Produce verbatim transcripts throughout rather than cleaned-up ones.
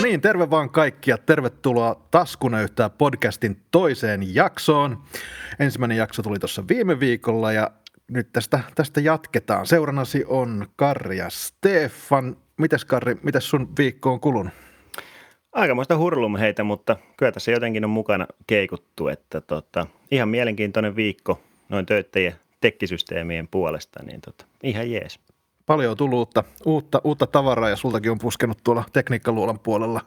No niin, terve vaan kaikki ja tervetuloa Tasku näyttää podcastin toiseen jaksoon. Ensimmäinen jakso tuli tuossa viime viikolla ja nyt tästä, tästä jatketaan. Seurannasi on Karri ja Stefan. Mites Karri, mitäs sun viikko on kulunut? Aikamoista hurlum heitä, mutta kyllä tässä jotenkin on mukana keikuttu, että tota, ihan mielenkiintoinen viikko noin töiden tekkisysteemien puolesta, niin tota, ihan jees. Paljon on tullut uutta, uutta, uutta tavaraa ja sultakin on puskenut tuolla tekniikkaluolan puolella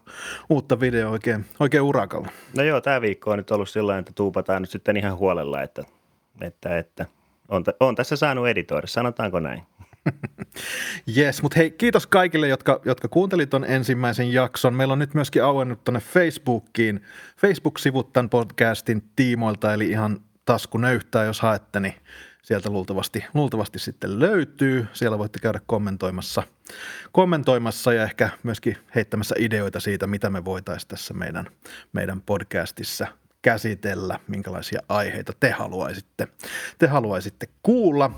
uutta videoa oikein, oikein urakalla. No joo, tämä viikko on nyt ollut sillä että tuupataan nyt sitten ihan huolella, että, että, että on, on tässä saanut editoida, sanotaanko näin. Jes, mutta hei, kiitos kaikille, jotka, jotka kuuntelivat tuon ensimmäisen jakson. Meillä on nyt myöskin auennut tuonne Facebookiin, Facebook-sivut tämän podcastin tiimoilta, eli ihan Tasku näyttää, jos haette, niin sieltä luultavasti, luultavasti sitten löytyy. Siellä voitte käydä kommentoimassa, kommentoimassa ja ehkä myöskin heittämässä ideoita siitä, mitä me voitaisiin tässä meidän, meidän podcastissa käsitellä, minkälaisia aiheita te haluaisitte, te haluaisitte kuulla.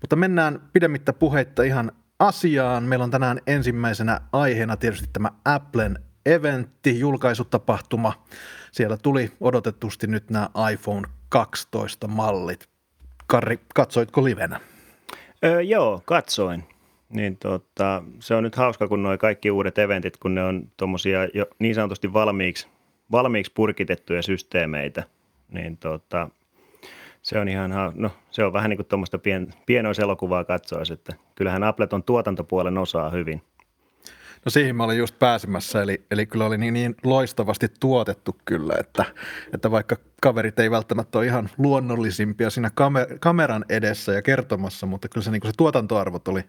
Mutta mennään pidemmittä puheitta ihan asiaan. Meillä on tänään ensimmäisenä aiheena tietysti tämä Applen eventti, julkaisutapahtuma. Siellä tuli odotetusti nyt nämä iPhone kaksitoista mallit. Karri, katsoitko livenä? Öö, joo, katsoin. Niin, tota, se on nyt hauska, kun nuo kaikki uudet eventit, kun ne on tuommoisia jo niin sanotusti valmiiksi, valmiiksi purkitettuja systeemeitä, niin tota, se on ihan hauska. No, se on vähän niin kuin tuommoista pien, pienoiselokuvaa katsoisi, että kyllähän Applet on tuotantopuolen osaa hyvin. No siihen mä olin just pääsemässä, eli, eli kyllä oli niin, niin loistavasti tuotettu kyllä, että, että vaikka kaverit ei välttämättä ole ihan luonnollisimpia siinä kamer- kameran edessä ja kertomassa, mutta kyllä se, niin se tuotantoarvot oli,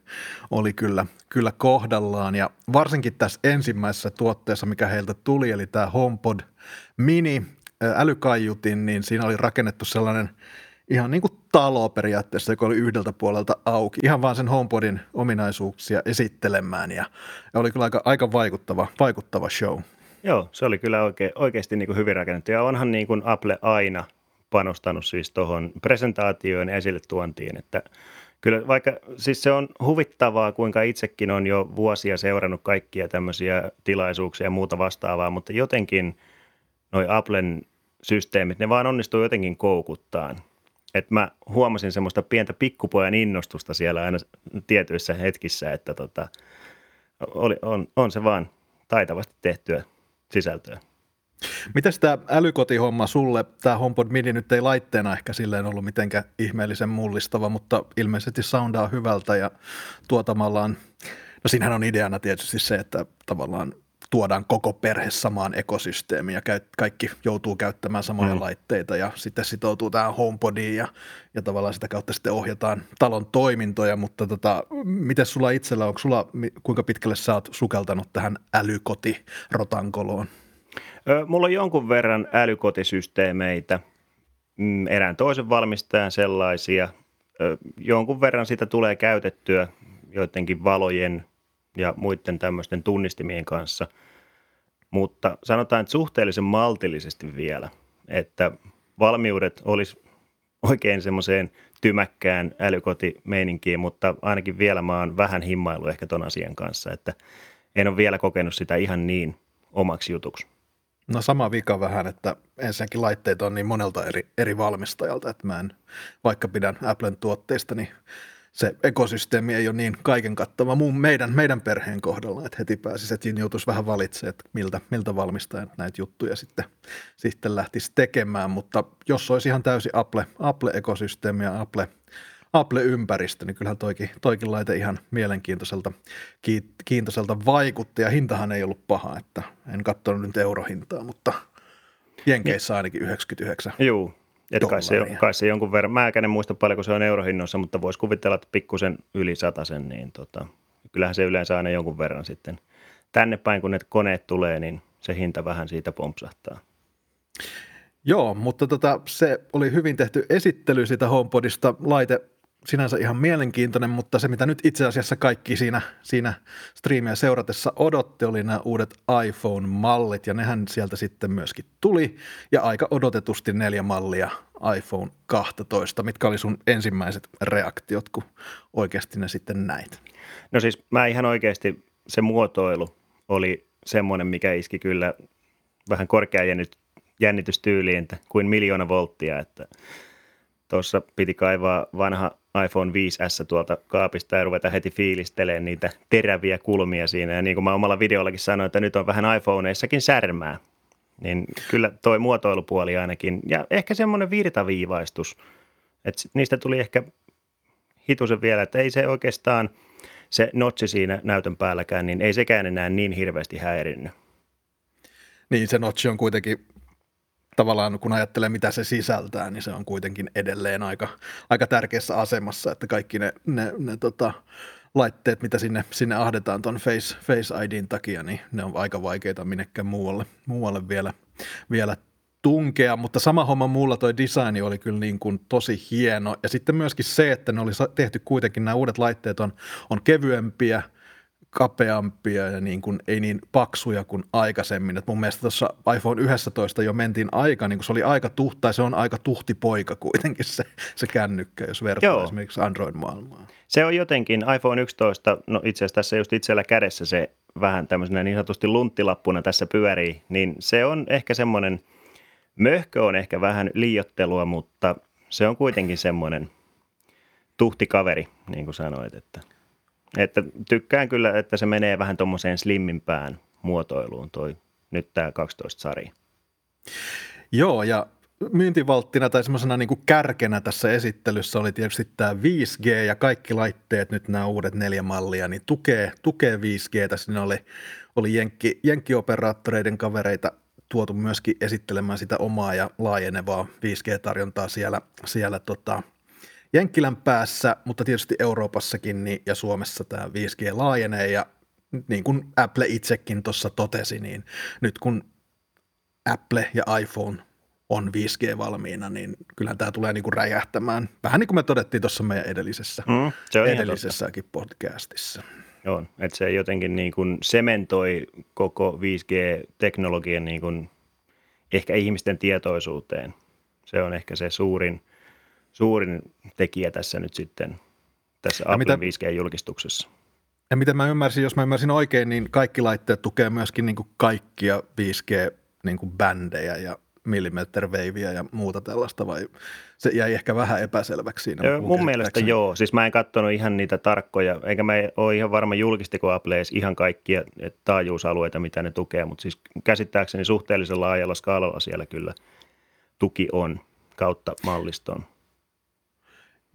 oli kyllä, kyllä kohdallaan ja varsinkin tässä ensimmäisessä tuotteessa, mikä heiltä tuli, eli tämä HomePod Mini älykaiutin, niin siinä oli rakennettu sellainen ihan niin kuin talo periaatteessa, joka oli yhdeltä puolelta auki, ihan vaan sen HomePodin ominaisuuksia esittelemään ja oli kyllä aika, aika vaikuttava, vaikuttava show. Joo, se oli kyllä oikein, oikeasti niin kuin hyvin rakennettu ja onhan niin kuin Apple aina panostanut siis tuohon presentaatioon ja esille tuontiin, että kyllä vaikka siis se on huvittavaa, kuinka itsekin on jo vuosia seurannut kaikkia tämmöisiä tilaisuuksia ja muuta vastaavaa, mutta jotenkin noi Applen systeemit, ne vaan onnistuu jotenkin koukuttaan. Että mä huomasin semmoista pientä pikkupojan innostusta siellä aina tietyissä hetkissä, että tota, oli, on, on se vaan taitavasti tehtyä sisältöä. Mitäs tämä älykotihomma sulle? Tämä HomePod Mini nyt ei laitteena ehkä silleen ollut mitenkään ihmeellisen mullistava, mutta ilmeisesti soundaa hyvältä ja tuo tavallaan, no siinähän on ideana tietysti se, että tavallaan tuodaan koko perhe samaan ekosysteemiin ja kaikki joutuu käyttämään samoja mm. laitteita ja sitten sitoutuu tähän HomePodiin ja, ja tavallaan sitä kautta sitten ohjataan talon toimintoja, mutta tota, miten sulla itsellä, onko sulla, kuinka pitkälle sä oot sukeltanut tähän älykotirotankoloon? Mulla on jonkun verran älykotisysteemeitä, erään toisen valmistajan sellaisia, jonkun verran sitä tulee käytettyä joidenkin valojen ja muiden tämmöisten tunnistimien kanssa, mutta sanotaan, että suhteellisen maltillisesti vielä, että valmiudet olisi oikein semmoiseen tymäkkään älykotimeininkiin, mutta ainakin vielä mä oon vähän himmailu ehkä ton asian kanssa, että en ole vielä kokenut sitä ihan niin omaksi jutuksi. No sama vika vähän, että ensinnäkin laitteita on niin monelta eri, eri valmistajalta, että mä en, vaikka pidän Applen tuotteista, niin se ekosysteemi ei ole niin kaiken kattava muun meidän, meidän perheen kohdalla, että heti pääsisi, että joutuisi vähän valitsemaan, että miltä, miltä valmistajan näitä juttuja sitten, sitten lähtisi tekemään, mutta jos olisi ihan täysi Apple, Apple-ekosysteemi ja Apple, Apple-ympäristö, niin kyllähän toikin, toikin laite ihan mielenkiintoiselta kiintoiselta vaikutti ja hintahan ei ollut paha, että en katsonut nyt eurohintaa, mutta Jenkeissä ainakin yhdeksänkymmentäyhdeksän. Joo. Että kai se, kai se jonkun verran, mä en muista paljon, kun se on eurohinnoissa, mutta voisi kuvitella, että pikkusen yli satasen, niin tota, kyllähän se yleensä aina jonkun verran sitten tänne päin, kun ne koneet tulee, niin se hinta vähän siitä pompsahtaa. Joo, mutta tota, se oli hyvin tehty esittely siitä HomePodista, laite sinänsä ihan mielenkiintoinen, mutta se mitä nyt itse asiassa kaikki siinä, siinä striimiä seuratessa odotti oli nämä uudet iPhone-mallit ja nehän sieltä sitten myöskin tuli ja aika odotetusti neljä mallia iPhone kaksitoista. Mitkä oli sun ensimmäiset reaktiot, kun oikeasti ne sitten näit? No siis mä ihan oikeasti se muotoilu oli semmoinen, mikä iski kyllä vähän korkean jännitystyyliin kuin miljoona volttia, että tuossa piti kaivaa vanha iPhone viisi S tuolta kaapista ja ruveta heti fiilistelemään niitä teräviä kulmia siinä. Ja niin kuin mä omalla videollakin sanoin, että nyt on vähän iPhoneissakin särmää, niin kyllä toi muotoilupuoli ainakin. Ja ehkä semmoinen virtaviivaistus, että niistä tuli ehkä hitusen vielä, että ei se oikeastaan se notsi siinä näytön päälläkään, niin ei sekään enää niin hirveästi häirinnyt. Niin se notsi on kuitenkin... Tavallaan kun ajattelee, mitä se sisältää, niin se on kuitenkin edelleen aika, aika tärkeässä asemassa, että kaikki ne, ne, ne tota, laitteet, mitä sinne, sinne ahdetaan tuon face, face IDin takia, niin ne on aika vaikeita minnekään muualle, muualle vielä, vielä tunkea. Mutta sama homma muulla toi designi oli kyllä niin kuin tosi hieno. Ja sitten myöskin se, että ne oli tehty kuitenkin, nämä uudet laitteet on, on kevyempiä, kapeampia ja niin kuin, ei niin paksuja kuin aikaisemmin. Et mun mielestä tuossa iPhone yksitoista jo mentiin aika, niin kuin se oli aika tuhti, se on aika tuhti poika kuitenkin se, se kännykkä, jos vertaa Joo. esimerkiksi Android-maailmaan. Se on jotenkin iPhone yksitoista, no itse asiassa tässä just itsellä kädessä se vähän tämmöisenä niin sanotusti lunttilappuna tässä pyörii, niin se on ehkä semmoinen, möhkö on ehkä vähän liioittelua, mutta se on kuitenkin semmoinen tuhti kaveri, niin kuin sanoit, että... Että tykkään kyllä, että se menee vähän tuommoiseen slimmimpään muotoiluun toi nyt tämä kaksitoista-sari. Joo, ja myyntivalttina tai semmoisena niin kuin kärkenä tässä esittelyssä oli tietysti tämä viisi G ja kaikki laitteet, nyt nämä uudet neljä mallia, niin tukee, tukee viisi G:tä. Siinä oli, oli jenkki, jenkkioperaattoreiden kavereita tuotu myöskin esittelemään sitä omaa ja laajenevaa viisi G-tarjontaa siellä, siellä tota, Jenkkilän päässä, mutta tietysti Euroopassakin niin, ja Suomessa tämä viisi G laajenee ja niin kuin Apple itsekin tuossa totesi, niin nyt kun Apple ja iPhone on viisi G valmiina, niin kyllähän tämä tulee niin kuin räjähtämään. Vähän niin kuin me todettiin tuossa meidän edellisessä, mm, edellisessäkin podcastissa. Joo, että se jotenkin niin kuin sementoi koko viisi G-teknologian niin kuin ehkä ihmisten tietoisuuteen. Se on ehkä se suurin... Suurin tekijä tässä nyt sitten, tässä Apple viisi G-julkistuksessa. Ja miten mä ymmärsin, jos mä ymmärsin oikein, niin kaikki laitteet tukee myöskin niin kuin kaikkia viisi G-bändejä ja millimeterveiviä ja muuta tällaista, vai se jäi ehkä vähän epäselväksi siinä? Joo, mun mielestä joo, siis mä en katsonut ihan niitä tarkkoja, eikä mä ole ihan varma julkistiko Apple edes ihan kaikkia taajuusalueita, mitä ne tukee, mutta siis käsittääkseni suhteellisen laajalla skaalalla siellä kyllä tuki on kautta mallistoon.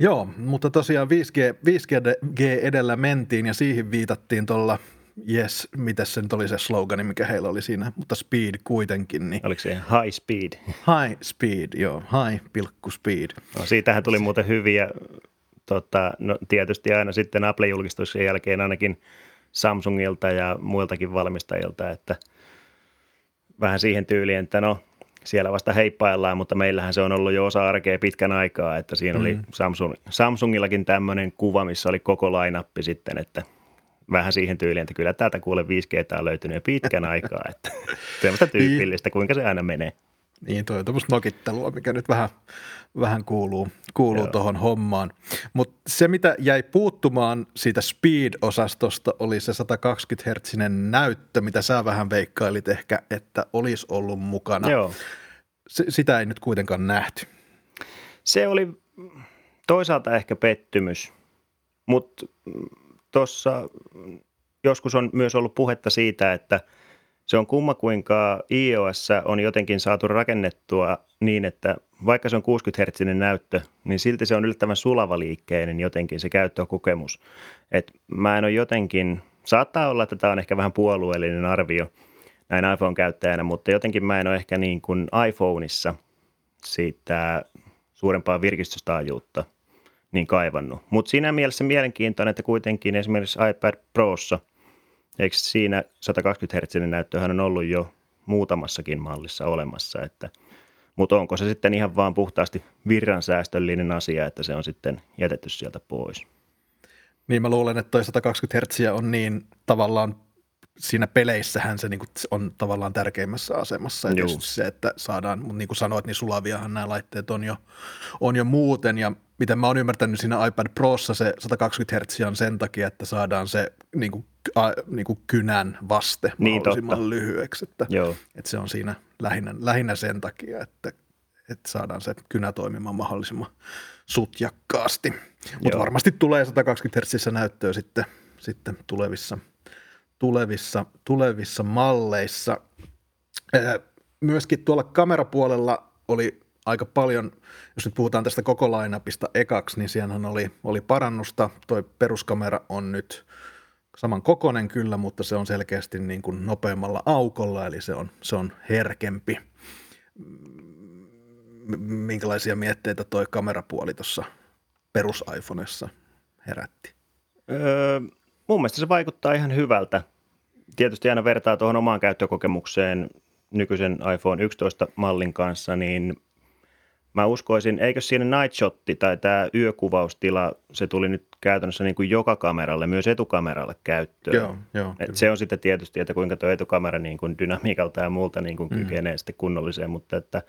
Joo, mutta tosiaan viisi G, viisi G edellä mentiin ja siihen viitattiin tuolla, jes, mitäs se nyt oli se slogani, mikä heillä oli siinä, mutta speed kuitenkin. Niin. Oliko se high speed? High speed, joo, high pilkku speed. No, siitähän tuli muuten hyviä, tota, no, tietysti aina sitten Apple-julkistuksen jälkeen ainakin Samsungilta ja muiltakin valmistajilta, että vähän siihen tyyliin, että no. Siellä vasta heippaillaan, mutta meillähän se on ollut jo osa arkea pitkän aikaa, että siinä oli mm. Samsung, Samsungillakin tämmöinen kuva, missä oli koko lainappi sitten, että vähän siihen tyyliin, että kyllä täältä kuule viisi G:tä on löytynyt jo pitkän aikaa, että semmoista tyypillistä, kuinka se aina menee. Niin, toi on tämmöistä nokittelua, mikä nyt vähän, vähän kuuluu, kuuluu tuohon hommaan. Mutta se, mitä jäi puuttumaan siitä speed-osastosta, oli se sata kaksikymmentä hertsiinen näyttö, mitä sä vähän veikkailit ehkä, että olisi ollut mukana. Joo. S- sitä ei nyt kuitenkaan nähty. Se oli toisaalta ehkä pettymys, mutta tuossa joskus on myös ollut puhetta siitä, että se on kumma, kuinka iOS on jotenkin saatu rakennettua niin, että vaikka se on kuusikymmentä hertsiinen näyttö, niin silti se on yllättävän sulavaliikkeinen jotenkin se käyttökokemus. Et mä en ole jotenkin, saattaa olla, että tämä on ehkä vähän puolueellinen arvio näin iPhone-käyttäjänä, mutta jotenkin mä en ole ehkä niin kuin iPhoneissa siitä suurempaa virkistystaajuutta niin kaivannut. Mutta siinä mielessä mielenkiintoinen, että kuitenkin esimerkiksi iPad Prossa, eikö siinä sata kaksikymmentä hertsiinen näyttöhän on ollut jo muutamassakin mallissa olemassa, että, mutta onko se sitten ihan vaan puhtaasti virransäästöllinen asia, että se on sitten jätetty sieltä pois? Niin mä luulen, että toi sata kaksikymmentä hertsiä on niin tavallaan, siinä peleissähän se niin kuin on tavallaan tärkeimmässä asemassa. Ja se, että saadaan, mutta niin kuin sanoit, niin sulaviahan nämä laitteet on jo, on jo muuten ja miten mä oon ymmärtänyt siinä iPad Prossa se sata kaksikymmentä hertsiä on sen takia, että saadaan se niin kuin ta, niin kuin kynän vaste niin, mahdollisimman totta. lyhyeksi. Että, että se on siinä lähinnä, lähinnä sen takia, että, että saadaan se kynä toimimaan mahdollisimman sutjakkaasti. Mutta varmasti tulee sata kaksikymmentä hertsiä näyttöä sitten, sitten tulevissa, tulevissa, tulevissa malleissa. Myöskin tuolla kamerapuolella oli aika paljon, jos nyt puhutaan tästä koko lainapista ekaksi, niin siellähän oli, oli parannusta. Toi peruskamera on nyt saman kokoinen kyllä, mutta se on selkeästi niin kuin nopeammalla aukolla, eli se on, se on herkempi. Minkälaisia mietteitä toi kamerapuoli tuossa perusiPhoneissa herätti? Öö, mun mielestä se vaikuttaa ihan hyvältä. Tietysti aina vertaa tuohon omaan käyttökokemukseen nykyisen iPhone yksitoista mallin kanssa, niin mä uskoisin, eikö siinä night shotti tai tämä yökuvaustila, se tuli nyt käytännössä niin kuin joka kameralle, myös etukameralle käyttöön. Joo, joo, se on sitten tietysti, että kuinka tuo etukamera niin kuin dynamiikalta ja muulta niin kuin mm. kykenee sitten kunnolliseen, mutta että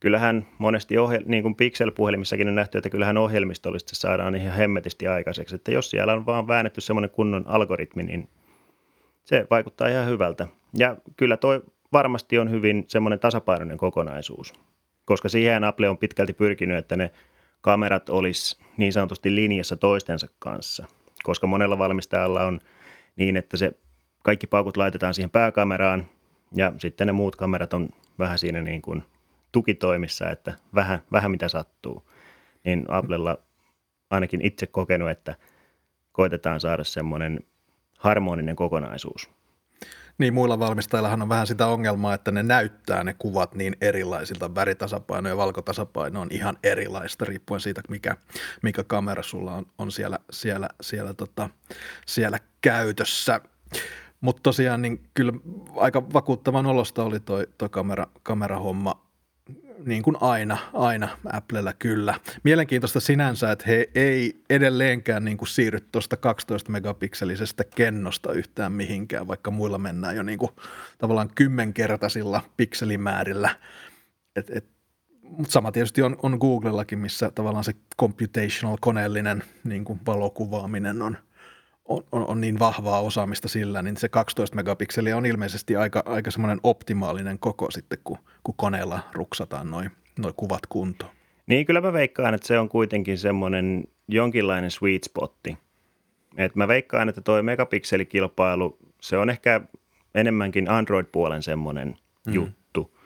kyllähän monesti ohjel- niin kuin Pixel-puhelimissakin on nähty, että kyllähän ohjelmistollisesti saadaan ihan hemmetisti aikaiseksi, että jos siellä on vaan väännetty semmoinen kunnon algoritmi, niin se vaikuttaa ihan hyvältä. Ja kyllä toi varmasti on hyvin semmoinen tasapainoinen kokonaisuus, koska siihen Apple on pitkälti pyrkinyt, että ne kamerat olisi niin sanotusti linjassa toistensa kanssa, koska monella valmistajalla on niin, että se kaikki paukut laitetaan siihen pääkameraan ja sitten ne muut kamerat on vähän siinä niin kuin tukitoimissa, että vähän, vähän mitä sattuu. Niin Applella ainakin itse kokenut, että koitetaan saada semmoinen harmoninen kokonaisuus. Niin, muilla valmistajillahan on vähän sitä ongelmaa, että ne näyttää ne kuvat niin erilaisilta. Väritasapaino ja valkotasapaino on ihan erilaista, riippuen siitä, mikä, mikä kamera sulla on, on siellä, siellä, siellä, tota, siellä käytössä. Mutta tosiaan niin kyllä aika vakuuttavan olosta oli toi, toi kamera, kamerahomma, niin kuin aina, aina Applella kyllä. Mielenkiintoista sinänsä, että he ei edelleenkään niin kuin siirry tuosta kaksitoista megapikselisestä kennosta yhtään mihinkään, vaikka muilla mennään jo niin kuin tavallaan kymmenkertaisilla pikselimäärillä. Et, et, mutta sama tietysti on, on Googlellakin, missä tavallaan se computational, koneellinen niin kuin valokuvaaminen on, on, on niin vahvaa osaamista sillä, niin se kaksitoista megapikseliä on ilmeisesti aika, aika semmoinen optimaalinen koko sitten, kun, kun koneella ruksataan noi, noi kuvat kuntoon. Niin, kyllä mä veikkaan, että se on kuitenkin semmoinen jonkinlainen sweet spotti. Et mä veikkaan, että toi megapikselikilpailu, se on ehkä enemmänkin Android-puolen semmoinen mm-hmm. juttu,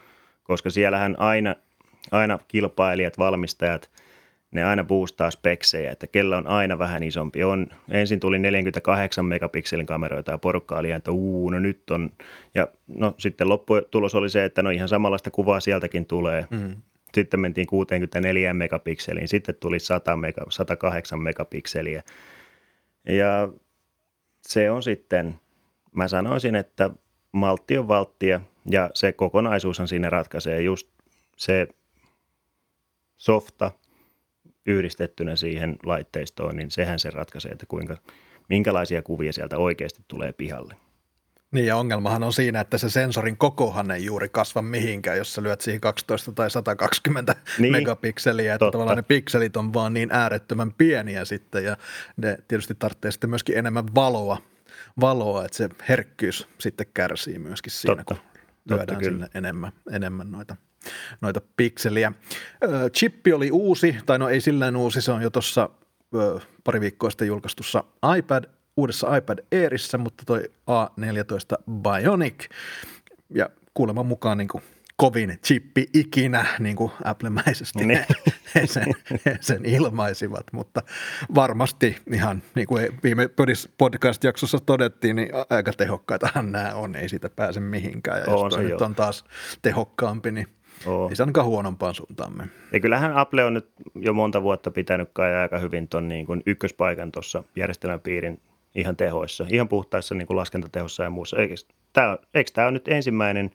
koska siellähän aina, aina kilpailijat, valmistajat, ne aina boostaa speksejä, että kellä on aina vähän isompi. On, ensin tuli neljäkymmentäkahdeksan megapikselin kameroita ja porukka oli, että uu, no nyt on. Ja no sitten lopputulos oli se, että no ihan samanlaista kuvaa sieltäkin tulee. Mm. Sitten mentiin kuusikymmentäneljä megapikseliin, sitten tuli sata mega, sata kahdeksan megapikseliä. Ja se on sitten, mä sanoisin, että maltti on valttia ja se kokonaisuushan siinä ratkaisee just se softa yhdistettynä siihen laitteistoon, niin sehän se ratkaisee, että kuinka, minkälaisia kuvia sieltä oikeasti tulee pihalle. Niin, ja ongelmahan on siinä, että se sensorin kokohan ei juuri kasva mihinkään, jos sä lyöt siihen kaksitoista tai sata kaksikymmentä niin, megapikseliä, että totta. Tavallaan ne pikselit on vaan niin äärettömän pieniä sitten, ja ne tietysti tarvitsee sitten myöskin enemmän valoa, valoa, että se herkkyys sitten kärsii myöskin siinä, totta. Kun lyödään sinne enemmän, enemmän noita. noita pikseliä. Chippi oli uusi, tai no ei sillään uusi, se on jo tuossa pari viikkoa sitten julkaistussa iPad, uudessa iPad Airissä, mutta toi A neljätoista Bionic ja kuuleman mukaan niin kuin kovin chippi ikinä, niin kuin Apple-mäisesti ne sen, sen ilmaisivat, mutta varmasti ihan niin kuin viime podcast-jaksossa todettiin, niin aika tehokkaitahan nämä on, ei siitä pääse mihinkään ja on, jos nyt on taas tehokkaampi, niin oo. Ei se ainakaan huonompaan suuntaamme. Ja kyllähän Apple on nyt jo monta vuotta pitänyt kai aika hyvin tuon niin kuin ykköspaikan tuossa järjestelmäpiirin ihan tehoissa, ihan puhtaissa niin kuin laskentatehossa ja muussa. Eikö tämä, eikö tämä on nyt ensimmäinen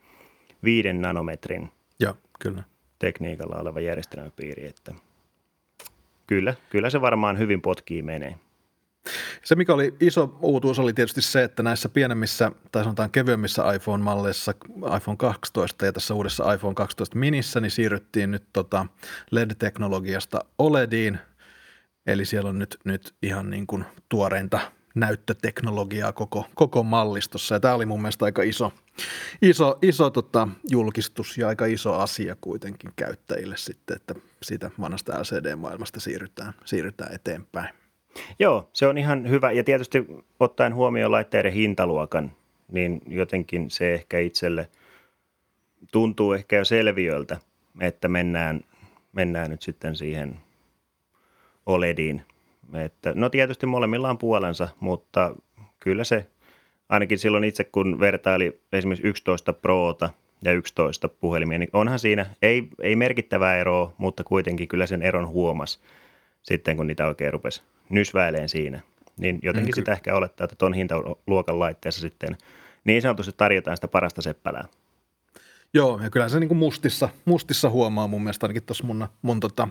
viiden nanometrin ja, kyllä. tekniikalla oleva järjestelmäpiiri? Että kyllä, kyllä se varmaan hyvin potkii menee. Se, mikä oli iso uutuus, oli tietysti se, että näissä pienemmissä tai sanotaan kevyemmissä iPhone-malleissa, iPhone kaksitoista ja tässä uudessa iPhone kaksitoista minissä, niin siirryttiin nyt tota L E D-teknologiasta OLEDiin, eli siellä on nyt, nyt ihan niin kuin tuoreinta näyttöteknologiaa koko, koko mallistossa. Ja tämä oli mun mielestä aika iso, iso, iso tota, julkistus ja aika iso asia kuitenkin käyttäjille sitten, että siitä vanhasta L C D-maailmasta siirrytään, siirrytään eteenpäin. Joo, se on ihan hyvä ja tietysti ottaen huomioon laitteiden hintaluokan, niin jotenkin se ehkä itselle tuntuu ehkä jo selviöltä, että mennään, mennään nyt sitten siihen OLEDiin. Että, no tietysti molemmilla on puolensa, mutta kyllä se, ainakin silloin itse kun vertaili esimerkiksi yksitoista Prota ja yksitoista puhelimia, niin onhan siinä, ei, ei merkittävää eroa, mutta kuitenkin kyllä sen eron huomasi sitten, kun niitä oikein rupesi nysväileen siinä. Niin jotenkin sitä ehkä olettaa, että tuon hintaluokan laitteessa sitten niin sanotusti tarjotaan sitä parasta seppälää. Joo, ja kyllä se niin kuin mustissa, mustissa huomaa mun mielestä ainakin tuossa mun, mun tota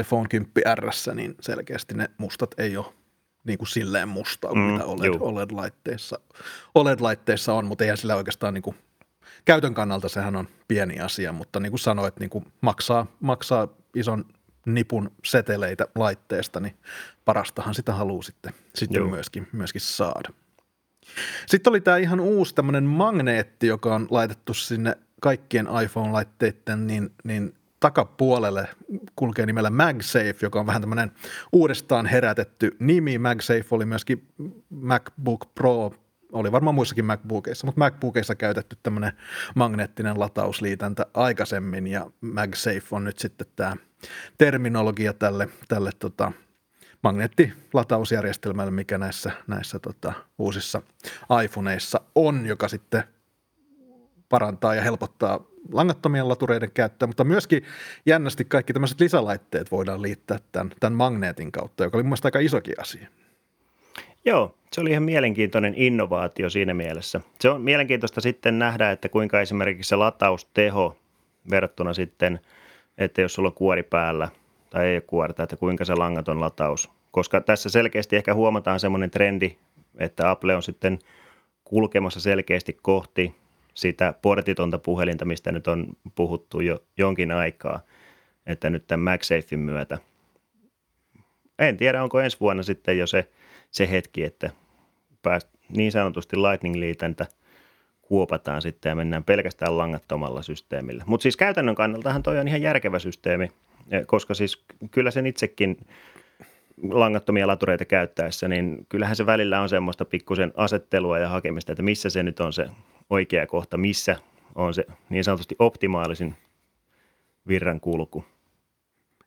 iPhone kymmenen R:ssä, niin selkeästi ne mustat ei ole niin kuin silleen mustaa kuin mm, mitä O L E D-laitteissa O L E D laitteissa on, mutta eihän sillä oikeastaan niin kuin, käytön kannalta sehän on pieni asia, mutta niin kuin sanoit, niin kuin maksaa, maksaa ison nipun seteleitä laitteesta, niin parastahan sitä haluaa sitten, sitten myöskin, myöskin saada. Sitten oli tämä ihan uusi tämmöinen magneetti, joka on laitettu sinne kaikkien iPhone-laitteiden niin, niin takapuolelle, kulkee nimellä MagSafe, joka on vähän tämmöinen uudestaan herätetty nimi. MagSafe oli myöskin MacBook Pro, oli varmaan muissakin MacBookissa, mutta MacBookissa käytetty tämmöinen magneettinen latausliitäntä aikaisemmin, ja MagSafe on nyt sitten tämä terminologia tälle, tälle tota, magneettilatausjärjestelmälle, mikä näissä, näissä tota, uusissa iPhoneissa on, joka sitten parantaa ja helpottaa langattomien latureiden käyttöä, mutta myöskin jännästi kaikki tämmöiset lisälaitteet voidaan liittää tämän, tämän magneetin kautta, joka oli mun mielestä aika isokin asia. Joo, se oli ihan mielenkiintoinen innovaatio siinä mielessä. Se on mielenkiintoista sitten nähdä, että kuinka esimerkiksi se latausteho verrattuna sitten, että jos sulla on kuori päällä tai ei ole kuorta, että kuinka se langaton lataus. Koska tässä selkeästi ehkä huomataan semmoinen trendi, että Apple on sitten kulkemassa selkeästi kohti sitä portitonta puhelinta, mistä nyt on puhuttu jo jonkin aikaa, että nyt tämän MagSafein myötä. En tiedä, onko ensi vuonna sitten jo se, se hetki, että pääst, niin sanotusti Lightning-liitäntä kuopataan sitten ja mennään pelkästään langattomalla systeemillä. Mutta siis käytännön kannaltahan toi on ihan järkevä systeemi, koska siis kyllä sen itsekin langattomia latureita käyttäessä, niin kyllähän se välillä on semmoista pikkusen asettelua ja hakemista, että missä se nyt on se oikea kohta, missä on se niin sanotusti optimaalisin virran kulku.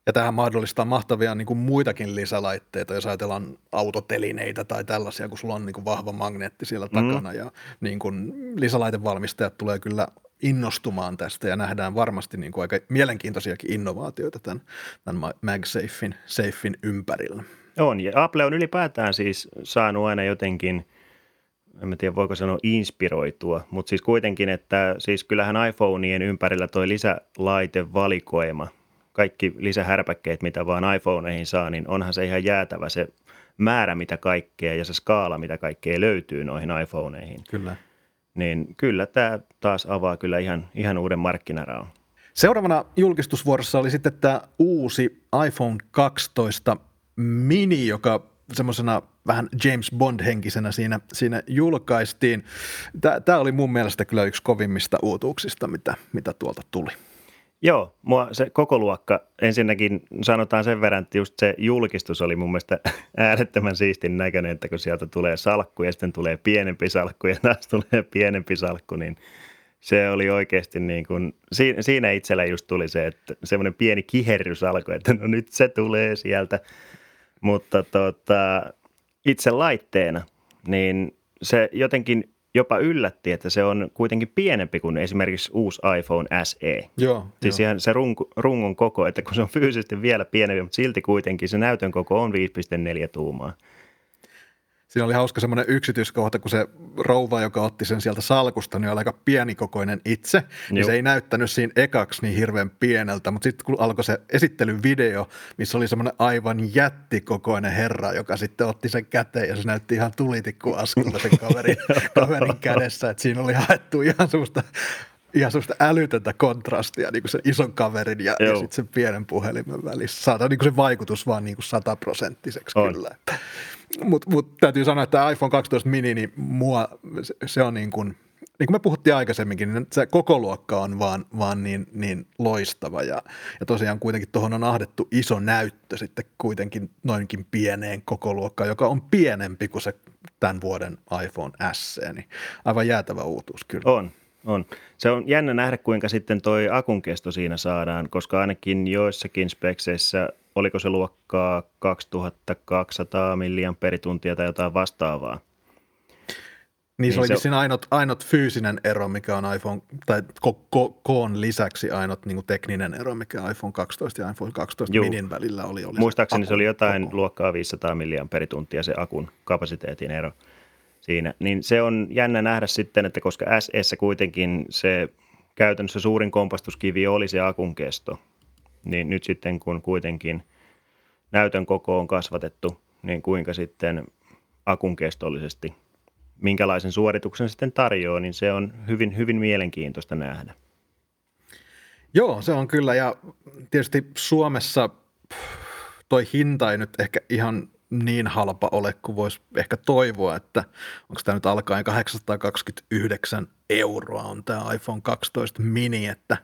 Ja tämähän mahdollistaa mahtavia niin kuin muitakin lisälaitteita, jos ajatellaan autotelineitä tai tällaisia, kun sulla on niin kuin vahva magneetti siellä takana. Mm. Ja niin kuin lisälaitevalmistajat tulee kyllä innostumaan tästä ja nähdään varmasti niin kuin aika mielenkiintoisiakin innovaatioita tämän, tämän MagSafein safein ympärillä. On, ja Apple on ylipäätään siis saanut aina jotenkin, en tiedä voiko sanoa inspiroitua, mutta siis kuitenkin, että siis kyllähän iPhoneien ympärillä toi lisälaitevalikoima, kaikki lisähärpäkkeet, mitä vaan iPhoneihin saa, niin onhan se ihan jäätävä se määrä, mitä kaikkea ja se skaala, mitä kaikkea löytyy noihin iPhoneihin. Kyllä. Niin kyllä tämä taas avaa kyllä ihan, ihan uuden markkinaraon. Seuraavana julkistusvuorossa oli sitten tämä uusi iPhone kaksitoista mini, joka semmoisena vähän James Bond-henkisenä siinä, siinä julkaistiin. Tämä oli mun mielestä kyllä yksi kovimmista uutuuksista, mitä, mitä tuolta tuli. Joo, mua se koko luokka, ensinnäkin sanotaan sen verran, että just se julkistus oli mun mielestä äärettömän siistin näköinen, että kun sieltä tulee salkku ja sitten tulee pienempi salkku ja taas tulee pienempi salkku, niin se oli oikeasti niin kuin, siinä itsellä just tuli se, että semmoinen pieni kiherrys alkoi, että no nyt se tulee sieltä, mutta tota, itse laitteena, niin se jotenkin jopa yllätti, että se on kuitenkin pienempi kuin esimerkiksi uusi iPhone S E. Joo, siis jo. Ihan se runko, rungon koko, että kun se on fyysisesti vielä pienempi, mutta silti kuitenkin se näytön koko on viisi pilkku neljä tuumaa. Siinä oli hauska semmoinen yksityiskohta, kun se rouva, joka otti sen sieltä salkusta, niin oli aika pienikokoinen itse. Niin se ei näyttänyt siinä ekaksi niin hirveän pieneltä, mutta sitten kun alkoi se esittelyvideo, missä oli semmoinen aivan jättikokoinen herra, joka sitten otti sen käteen ja se näytti ihan tulitikkuaskelta sen kaverin, kaverin kädessä. Että siinä oli haettu ihan semmoista ihan semmoista älytöntä kontrastia niin kuin sen ison kaverin ja, ja sitten sen pienen puhelimen välissä. Saadaan niin kuin se vaikutus vaan niin kuin sataprosenttiseksi kyllä. Mutta mut, täytyy sanoa, että iPhone kaksitoista mini, niin mua se, se on niin kuin, niin kuin me puhuttiin aikaisemminkin, niin se koko luokka on vaan, vaan niin, niin loistava ja, ja tosiaan kuitenkin tuohon on ahdettu iso näyttö sitten kuitenkin noinkin pieneen koko luokkaan, joka on pienempi kuin se tämän vuoden iPhone S E, niin aivan jäätävä uutuus kyllä. On. On. Se on jännä nähdä, kuinka sitten toi akun kesto siinä saadaan, koska ainakin joissakin spekseissä, oliko se luokkaa kaksituhattakaksisataa milliamperituntia tai jotain vastaavaa. Niin se niin olikin se... siinä ainut, ainut fyysinen ero, mikä on iPhone, tai ko- ko- koon lisäksi ainut niin kuin tekninen ero, mikä iPhone kaksitoista ja iPhone kaksitoista Juu. minin välillä oli. oli Muistaakseni se, se oli jotain koko. Luokkaa viisisataa milliamperituntia se akun kapasiteetin ero. Siinä. Niin se on jännä nähdä sitten, että koska S E:ssä kuitenkin se käytännössä suurin kompastuskivi oli se akun kesto, niin nyt sitten kun kuitenkin näytön koko on kasvatettu, niin kuinka sitten akun kestollisesti, minkälaisen suorituksen sitten tarjoaa, niin se on hyvin, hyvin mielenkiintoista nähdä. Joo, se on kyllä ja tietysti Suomessa toi hinta ei nyt ehkä ihan niin halpa ole, kun voisi ehkä toivoa, että onko tämä nyt alkaen kahdeksansataakaksikymmentäyhdeksän euroa on tämä iPhone kaksitoista mini, että,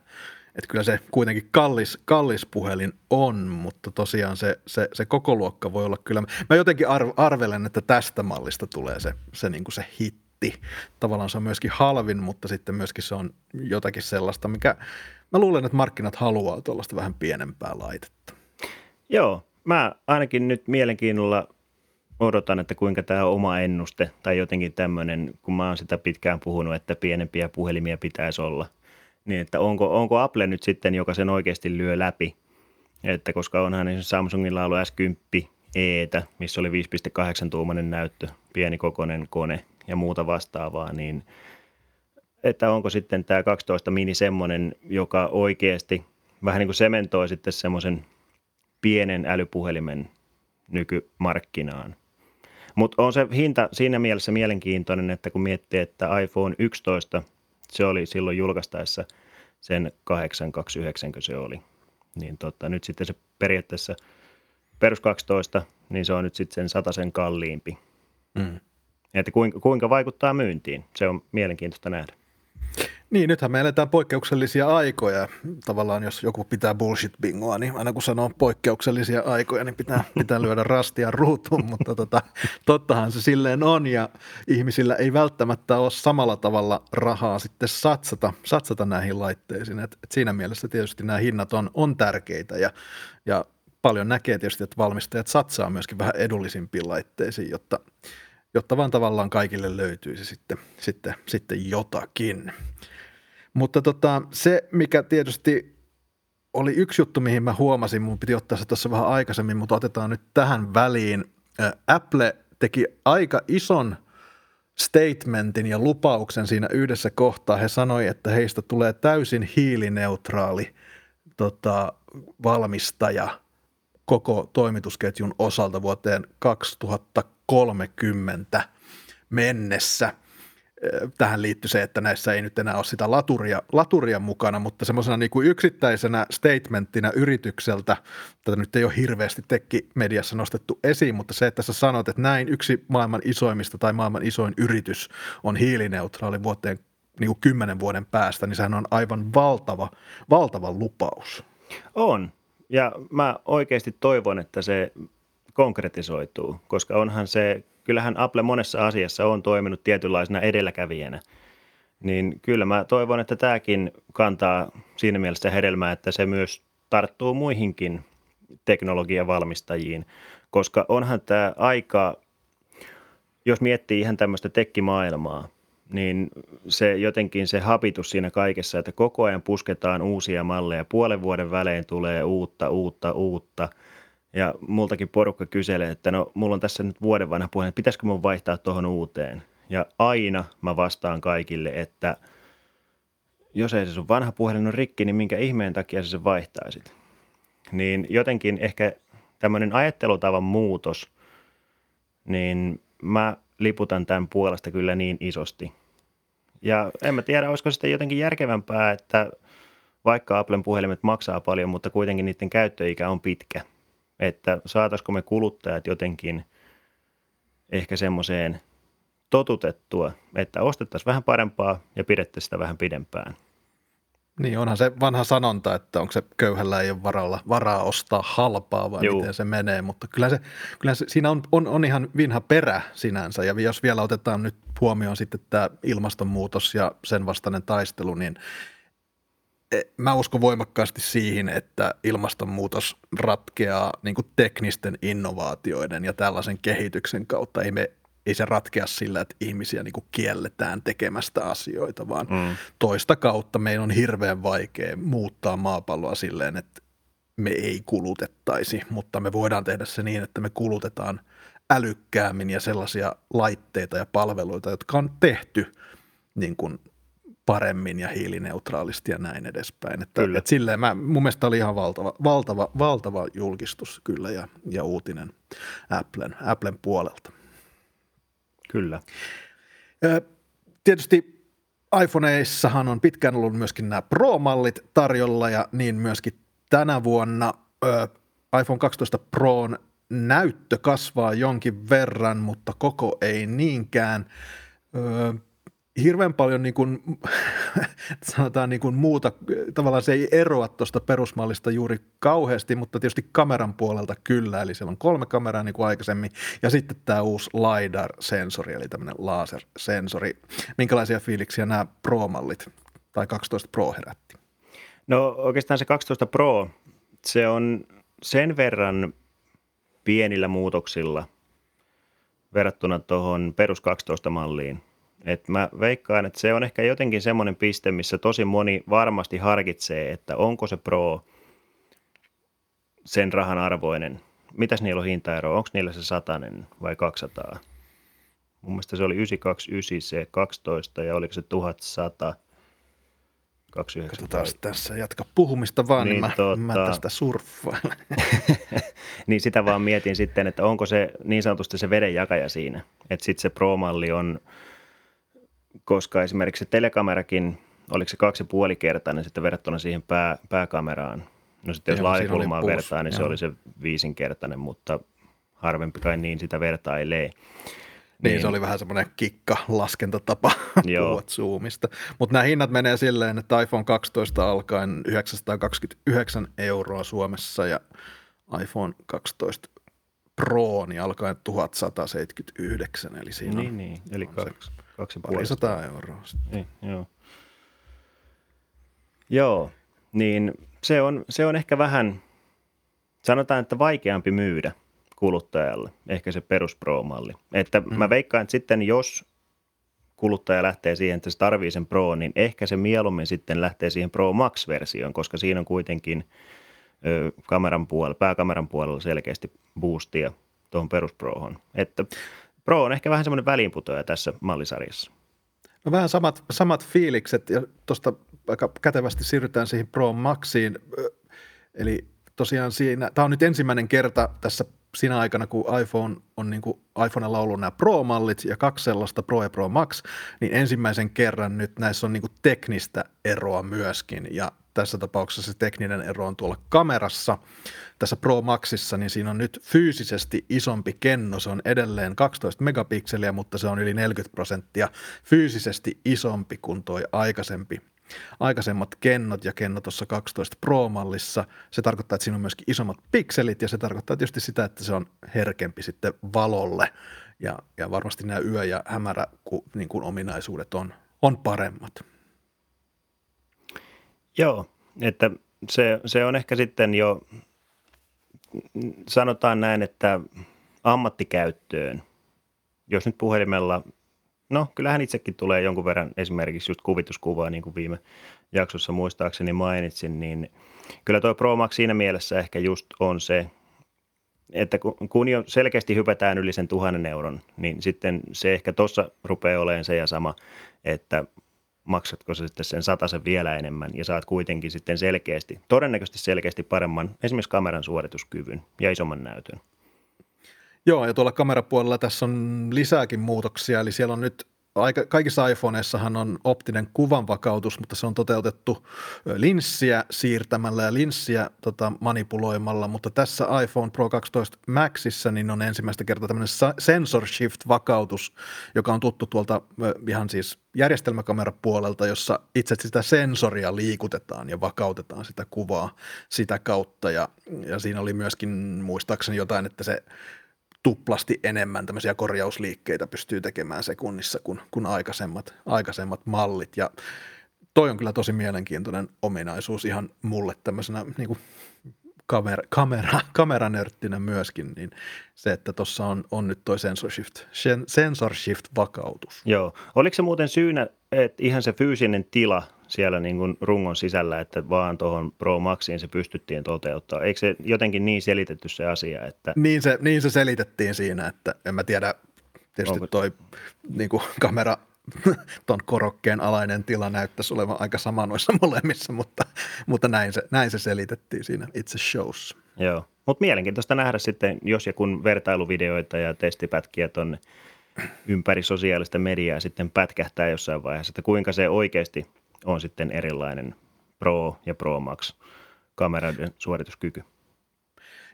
että kyllä se kuitenkin kallis, kallis puhelin on, mutta tosiaan se, se, se koko luokka voi olla kyllä, mä jotenkin arvelen, että tästä mallista tulee se, se, niin kuin se hitti, tavallaan se on myöskin halvin, mutta sitten myöskin se on jotakin sellaista, mikä mä luulen, että markkinat haluaa tuollaista vähän pienempää laitetta. Joo. Mä ainakin nyt mielenkiinnolla odotan, että kuinka tämä oma ennuste tai jotenkin tämmöinen, kun mä oon sitä pitkään puhunut, että pienempiä puhelimia pitäisi olla, niin että onko, onko Apple nyt sitten, joka sen oikeasti lyö läpi, että koska onhan Samsungilla ollut S kymmenen e:tä, missä oli viisi pilkku kahdeksan tuumainen näyttö, pienikokoinen kone ja muuta vastaavaa, niin että onko sitten tämä kaksitoista mini semmoinen, joka oikeasti vähän niin kuin sementoi sitten semmoisen pienen älypuhelimen nykymarkkinaan. Mutta on se hinta siinä mielessä mielenkiintoinen, että kun miettii, että iPhone yksitoista, se oli silloin julkaistaessa sen kahdeksan kaksikymmentäyhdeksän, kun se oli. Niin tota, nyt sitten se periaatteessa perus kaksitoista, niin se on nyt sitten sen satasen kalliimpi. Mm. Että kuinka, kuinka vaikuttaa myyntiin, se on mielenkiintoista nähdä. Niin, nythän me eletään poikkeuksellisia aikoja. Tavallaan jos joku pitää bullshit-bingoa, niin aina kun sanoo poikkeuksellisia aikoja, niin pitää, pitää lyödä rastia ruutuun, mutta tota, tottahan se silleen on ja ihmisillä ei välttämättä ole samalla tavalla rahaa sitten satsata, satsata näihin laitteisiin. Et, et siinä mielessä tietysti nämä hinnat on, on tärkeitä ja, ja paljon näkee tietysti, että valmistajat satsaa myöskin vähän edullisimpiin laitteisiin, jotta jotta vaan tavallaan kaikille löytyisi sitten, sitten, sitten jotakin. Mutta tota, se, mikä tietysti oli yksi juttu, mihin mä huomasin, mun piti ottaa se tuossa vähän aikaisemmin, mutta otetaan nyt tähän väliin. Apple teki aika ison statementin ja lupauksen siinä yhdessä kohtaa. He sanoi, että heistä tulee täysin hiilineutraali tota, valmistaja koko toimitusketjun osalta vuoteen kaksituhattakolmekymmentä mennessä. Tähän liittyy se, että näissä ei nyt enää ole sitä laturia, laturia mukana, mutta semmoisena niin kuin yksittäisenä statementtina yritykseltä, tätä nyt ei ole hirveästi tech-mediassa nostettu esiin, mutta se, että sä sanot, että näin yksi maailman isoimmista tai maailman isoin yritys on hiilineutraali vuoteen niin kuin kymmenen vuoden päästä, niin sehän on aivan valtava, valtava lupaus. On, ja mä oikeasti toivon, että se konkretisoituu, koska onhan se, kyllähän Apple monessa asiassa on toiminut tietynlaisena edelläkävijänä, niin kyllä mä toivon, että tämäkin kantaa siinä mielessä hedelmää, että se myös tarttuu muihinkin teknologiavalmistajiin, koska onhan tämä aika, jos miettii ihan tämmöistä tekkimaailmaa, niin se jotenkin se hapitus siinä kaikessa, että koko ajan pusketaan uusia malleja, puolen vuoden välein tulee uutta, uutta, uutta. Ja multakin porukka kyselee, että no mulla on tässä nyt vuoden vanha puhelin, että pitäisikö mun vaihtaa tuohon uuteen. Ja aina mä vastaan kaikille, että jos ei se sun vanha puhelin on rikki, niin minkä ihmeen takia sä sen vaihtaisit. Niin jotenkin ehkä tämmöinen ajattelutavan muutos, niin mä liputan tämän puolesta kyllä niin isosti. Ja en mä tiedä, olisiko sitä jotenkin järkevämpää, että vaikka Applen puhelimet maksaa paljon, mutta kuitenkin niiden käyttöikä on pitkä. Että saataisiko me kuluttajat jotenkin ehkä semmoiseen totutettua, että ostettaisiin vähän parempaa ja pidettäisiin sitä vähän pidempään. Niin, onhan se vanha sanonta, että onko se köyhällä ei ole varalla, varaa ostaa halpaa vai Juu. miten se menee, mutta kyllä se, kyllä se siinä on, on, on ihan vinha perä sinänsä, ja jos vielä otetaan nyt huomioon sitten tämä ilmastonmuutos ja sen vastainen taistelu, niin mä uskon voimakkaasti siihen, että ilmastonmuutos ratkeaa niin kuin teknisten innovaatioiden ja tällaisen kehityksen kautta. Ei me Ei se ratkea sillä, että ihmisiä niin kuin kielletään tekemästä asioita, vaan mm. toista kautta meidän on hirveän vaikea muuttaa maapalloa silleen, että me ei kulutettaisi, mutta me voidaan tehdä se niin, että me kulutetaan älykkäämmin ja sellaisia laitteita ja palveluita, jotka on tehty niin kuin paremmin ja hiilineutraalisti ja näin edespäin. Että, että silleen mä, mun mielestä oli ihan valtava, valtava, valtava julkistus kyllä ja, ja uutinen Applen, Applen puolelta. Kyllä. Tietysti iPhoneissahan on pitkään ollut myöskin nämä Pro-mallit tarjolla ja niin myöskin tänä vuonna iPhone kaksitoista Proon näyttö kasvaa jonkin verran, mutta koko ei niinkään. Hirveän paljon niin kuin, sanotaan niin kuin muuta, tavallaan se ei eroa tuosta perusmallista juuri kauheasti, mutta tietysti kameran puolelta kyllä, eli siellä on kolme kameraa niin kuin aikaisemmin, ja sitten tämä uusi LiDAR-sensori, eli tämmöinen lasersensori. Minkälaisia fiiliksiä nämä Pro-mallit tai kaksitoista Pro herätti? No oikeastaan se kaksitoista Pro, se on sen verran pienillä muutoksilla verrattuna tuohon perus kaksitoista-malliin, että mä veikkaan, että se on ehkä jotenkin semmoinen piste, missä tosi moni varmasti harkitsee, että onko se Pro sen rahan arvoinen. Mitäs niillä on hintaero? Onko niillä se satanen vai kaksisataa? Mun mielestä se oli yhdeksänsataakaksikymmentäyhdeksän, se kaksitoista ja oliko se tuhatsata? Katsotaan tässä, jatka puhumista vaan, niin, niin mä, tota... mä tästä surffailen. Niin sitä vaan mietin sitten, että onko se niin sanotusti se vedenjakaja siinä. Että sitten se Pro-malli on... Koska esimerkiksi se telekamerakin, oliko se kaksi ja puoli kertainen sitten verrattuna siihen pää, pääkameraan. No sitten jos laajakulmaa vertaa, niin joo. se oli se viisinkertainen, mutta harvempi kai niin sitä vertailee. Niin, niin se oli vähän semmoinen kikka laskentatapa puhut zoomista. Mutta nämä hinnat menee silleen, että iPhone kaksitoista alkaen yhdeksänsataakaksikymmentäyhdeksän euroa Suomessa ja iPhone kaksitoista Pro niin alkaen tuhatsataseitsemänkymmentäyhdeksän, eli siinä niin, on, niin. Eli on kaksi. Se. Kaksi parisataa euroa sitten. Niin, joo. joo, niin se on, se on ehkä vähän, sanotaan, että vaikeampi myydä kuluttajalle, ehkä se perus Pro-malli. Että mm. mä veikkaan, että sitten jos kuluttaja lähtee siihen, että se tarvii sen Pro, niin ehkä se mieluummin sitten lähtee siihen Pro Max-versioon, koska siinä on kuitenkin ö, kameran puolella, pääkameran puolella selkeästi boostia tuohon perus Prohon. Että... Pro on ehkä vähän semmoinen väliinputoaja tässä mallisarjassa. No vähän samat, samat fiilikset, ja tuosta aika kätevästi siirrytään siihen Pro Maxiin. Eli tosiaan siinä, tämä on nyt ensimmäinen kerta tässä sinä aikana, kun iPhone on niin kuin iPhonella ollut nämä Pro-mallit ja kaksi sellaista, Pro ja Pro Max, niin ensimmäisen kerran nyt näissä on niin kuin teknistä eroa myöskin, ja tässä tapauksessa se tekninen ero on tuolla kamerassa. Tässä Pro Maxissa, niin siinä on nyt fyysisesti isompi kenno. Se on edelleen kaksitoista megapikseliä, mutta se on yli neljäkymmentä prosenttia fyysisesti isompi kuin tuo aikaisempi. Aikaisemmat kennot ja kenno tuossa kaksitoista Pro-mallissa. Se tarkoittaa, että siinä on myöskin isommat pikselit ja se tarkoittaa tietysti sitä, että se on herkempi sitten valolle. Ja, ja varmasti nämä yö- ja hämärä ku, niin kuin ominaisuudet on, on paremmat. Joo, että se, se on ehkä sitten jo, sanotaan näin, että ammattikäyttöön, jos nyt puhelimella, no kyllähän itsekin tulee jonkun verran esimerkiksi just kuvituskuvaa, niin kuin viime jaksossa muistaakseni mainitsin, niin kyllä tuo Pro Max siinä mielessä ehkä just on se, että kun jo selkeästi hypätään yli sen tuhannen euron, niin sitten se ehkä tuossa rupeaa olemaan se ja sama, että maksatko sä sitten sen satasen vielä enemmän ja saat kuitenkin sitten selkeästi, todennäköisesti selkeästi paremman esimerkiksi kameran suorituskyvyn ja isomman näytön. Joo, ja tuolla kamerapuolella tässä on lisääkin muutoksia, eli siellä on nyt aika, kaikissa iPhoneissahan on optinen kuvanvakautus, mutta se on toteutettu linssiä siirtämällä ja linssiä tota, manipuloimalla, mutta tässä iPhone Pro kaksitoista Maxissa niin on ensimmäistä kertaa tämmöinen sensor shift -vakautus, joka on tuttu tuolta ihan siis järjestelmäkamerapuolelta, jossa itse sitä sensoria liikutetaan ja vakautetaan sitä kuvaa sitä kautta ja, ja siinä oli myöskin muistaakseni jotain, että se tuplasti enemmän tämmöisiä korjausliikkeitä pystyy tekemään sekunnissa kuin, kuin aikaisemmat, aikaisemmat mallit. Ja toi on kyllä tosi mielenkiintoinen ominaisuus ihan mulle tämmöisenä niin kuin kamera, kamera, kameranörttinä myöskin, niin se, että tuossa on, on nyt toi sensor shift, sensor shift -vakautus. Joo. Oliko se muuten syynä, että ihan se fyysinen tila siellä niin kuin rungon sisällä, että vaan tuohon Pro Maxiin se pystyttiin toteuttamaan? Eikö se jotenkin niin selitetty se asia? Että... Niin, se, niin se selitettiin siinä, että en mä tiedä, tietysti onko... toi niin kuin kamera ton korokkeen alainen tila näyttäisi olevan aika sama noissa molemmissa, mutta, mutta näin, se, näin se selitettiin siinä itse showssa. Joo, mutta mielenkiintoista nähdä sitten, jos ja kun vertailuvideoita ja testipätkiä tuonne ympäri sosiaalista mediaa sitten pätkähtää jossain vaiheessa, että kuinka se oikeasti on sitten erilainen Pro ja Pro Max kameroiden suorituskyky.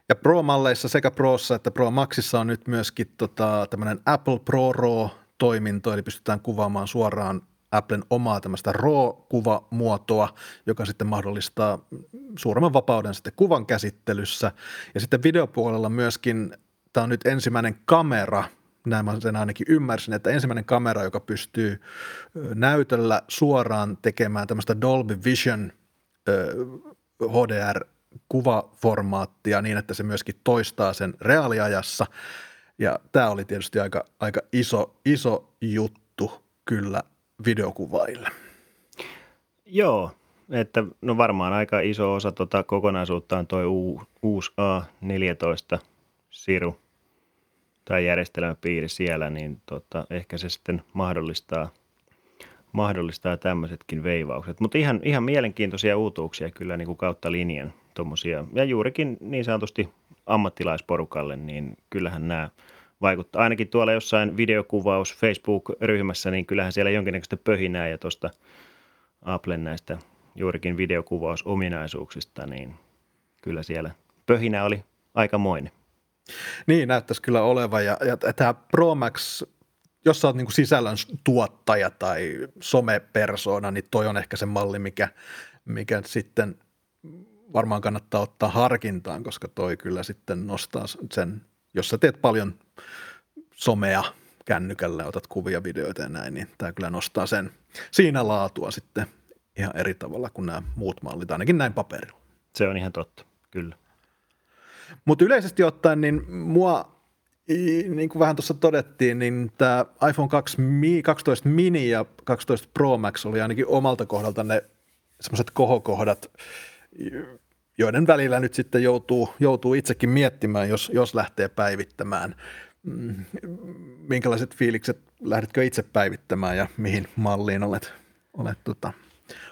Ja Pro-malleissa sekä Prossa että Pro Maxissa on nyt myöskin tota, tämmöinen Apple Pro Raw -toiminto, eli pystytään kuvaamaan suoraan Applen omaa tämmöistä RAW-kuvamuotoa, joka sitten mahdollistaa suuremman vapauden sitten kuvan käsittelyssä. Ja sitten videopuolella myöskin, tämä on nyt ensimmäinen kamera, näin mä sen ainakin ymmärsin, että ensimmäinen kamera, joka pystyy näytöllä suoraan tekemään tämmöistä Dolby Vision H D R-kuvaformaattia niin, että se myöskin toistaa sen reaaliajassa. Ja tämä oli tietysti aika, aika iso, iso juttu kyllä videokuvaille. Joo, että no varmaan aika iso osa tota kokonaisuutta on toi u, uusi A neljätoista siru tai järjestelmäpiiri siellä, niin tota, ehkä se sitten mahdollistaa, mahdollistaa tämmöisetkin veivaukset. Mutta ihan, ihan mielenkiintoisia uutuuksia kyllä niin kuin kautta linjan tuommoisia. Ja juurikin niin sanotusti ammattilaisporukalle, niin kyllähän nämä vaikuttaa. Ainakin tuolla jossain videokuvaus Facebook-ryhmässä, niin kyllähän siellä jonkinnäköistä pöhinää ja tuosta Applen näistä juurikin videokuvausominaisuuksista, niin kyllä siellä pöhinä oli aikamoinen. Niin, näyttäisi kyllä olevan. Ja, ja tämä Pro Max, jos sä oot niinku sisällön tuottaja tai somepersona, niin toi on ehkä se malli, mikä, mikä sitten varmaan kannattaa ottaa harkintaan, koska toi kyllä sitten nostaa sen, jos sä teet paljon somea kännykällä, otat kuvia, videoita ja näin, niin tämä kyllä nostaa sen siinä laatua sitten ihan eri tavalla kuin nämä muut mallit, ainakin näin paperilla. Se on ihan totta, kyllä. Mutta yleisesti ottaen, niin mua, niin kuin vähän tuossa todettiin, niin tämä iPhone kaksitoista mini ja kaksitoista Pro Max oli ainakin omalta kohdalta ne semmoiset kohokohdat, joiden välillä nyt sitten joutuu, joutuu itsekin miettimään, jos, jos lähtee päivittämään. Minkälaiset fiilikset, lähdetkö itse päivittämään ja mihin malliin olet, olet tota,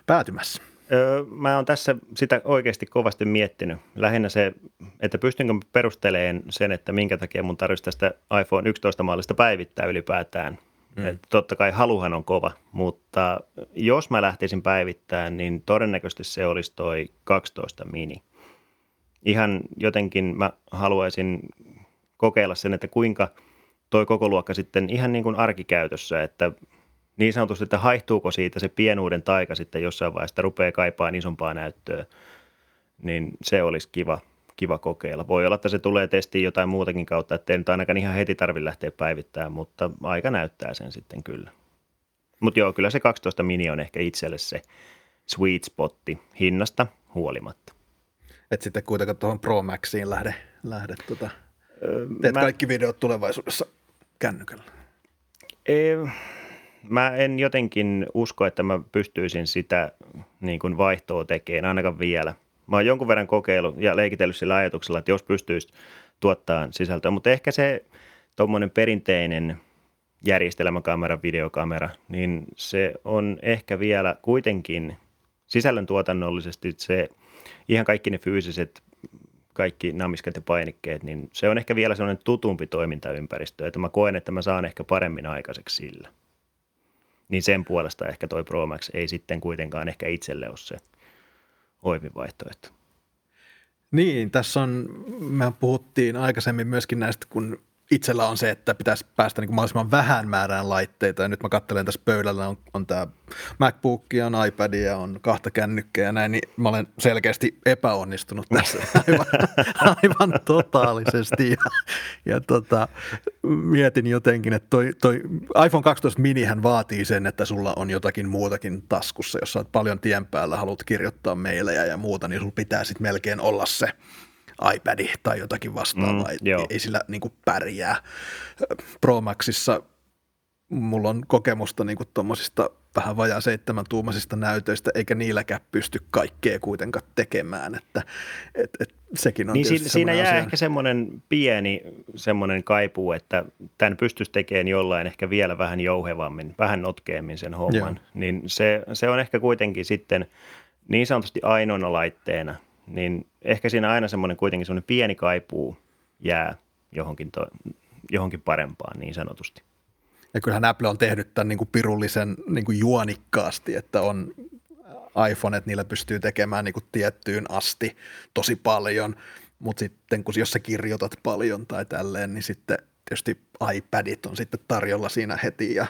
päätymässä? Öö, mä oon tässä sitä oikeasti kovasti miettinyt. Lähinnä se, että pystynkö perusteleen sen, että minkä takia mun tarvitsisi tästä iPhone yksitoista mallista päivittää ylipäätään. Mm. Että totta kai haluhan on kova, mutta jos mä lähtisin päivittämään, niin todennäköisesti se olisi toi kaksitoista mini. Ihan jotenkin mä haluaisin kokeilla sen, että kuinka toi koko luokka sitten ihan niin kuin arkikäytössä, että niin sanotusti, että haihtuuko siitä se pienuuden taika sitten jossain vaiheessa, rupeaa kaipaamaan isompaa näyttöä, niin se olisi kiva, kiva kokeilla. Voi olla, että se tulee testiin jotain muutakin kautta, ettei nyt ainakaan ihan heti tarvitse lähteä päivittämään, mutta aika näyttää sen sitten kyllä. Mutta joo, kyllä se kaksitoista mini on ehkä itselle se sweet spotti hinnasta huolimatta. Et sitten kuitenkaan tuohon Pro Maxiin lähde, lähde tota, teet Mä... kaikki videot tulevaisuudessa kännykällä. Ei... Mä en jotenkin usko, että mä pystyisin sitä niin kuin vaihtoa tekemään, ainakaan vielä. Mä oon jonkun verran kokeillut ja leikitellyt sillä ajatuksella, että jos pystyisi tuottamaan sisältöä, mutta ehkä se tuommoinen perinteinen järjestelmäkamera, videokamera, niin se on ehkä vielä kuitenkin sisällöntuotannollisesti se ihan kaikki ne fyysiset, kaikki namiskat ja painikkeet, niin se on ehkä vielä sellainen tutumpi toimintaympäristö, että mä koen, että mä saan ehkä paremmin aikaiseksi sillä. niin sen puolesta ehkä toi Pro Max ei sitten kuitenkaan ehkä itselle ole se oivin vaihtoehto. Niin, tässä on, mehän puhuttiin aikaisemmin myöskin näistä, kun itsellä on se, että pitäisi päästä niin kuin mahdollisimman vähän määrään laitteita, ja nyt mä katselen tässä pöydällä, on, on tämä MacBook, on iPad ja on kahta kännykkää ja näin, niin mä olen selkeästi epäonnistunut tässä aivan, aivan totaalisesti, ja, ja tota, mietin jotenkin, että toi, toi iPhone kaksitoista minihän vaatii sen, että sulla on jotakin muutakin taskussa, jos sä oot paljon tien päällä, haluat kirjoittaa meilejä ja muuta, niin sulla pitää sitten melkein olla se iPad tai jotakin vastaavaa, mm, ei, ei sillä niin kuin pärjää. Pro Maxissa mulla on kokemusta niin kuin tuommoisista vähän vajaa seitsemäntuumaisista näytöistä, eikä niilläkään pysty kaikkea kuitenkaan tekemään, että et, et, sekin on niin tietysti siinä jää asia. Ehkä semmoinen pieni semmoinen kaipuu, että tämän pystyisi tekemään jollain ehkä vielä vähän jouhevammin, vähän notkeammin sen homman, joo. Niin se, se on ehkä kuitenkin sitten niin sanotusti ainoana laitteena, niin ehkä siinä aina semmoinen kuitenkin semmoinen pieni kaipuu jää johonkin, to, johonkin parempaan niin sanotusti. Ja kyllähän Apple on tehnyt tämän niin kuin pirullisen niin kuin juonikkaasti, että on iPhonet, niillä pystyy tekemään niin kuin tiettyyn asti tosi paljon, mutta sitten kun jos sä kirjoitat paljon tai tälleen, niin sitten tietysti iPadit on sitten tarjolla siinä heti ja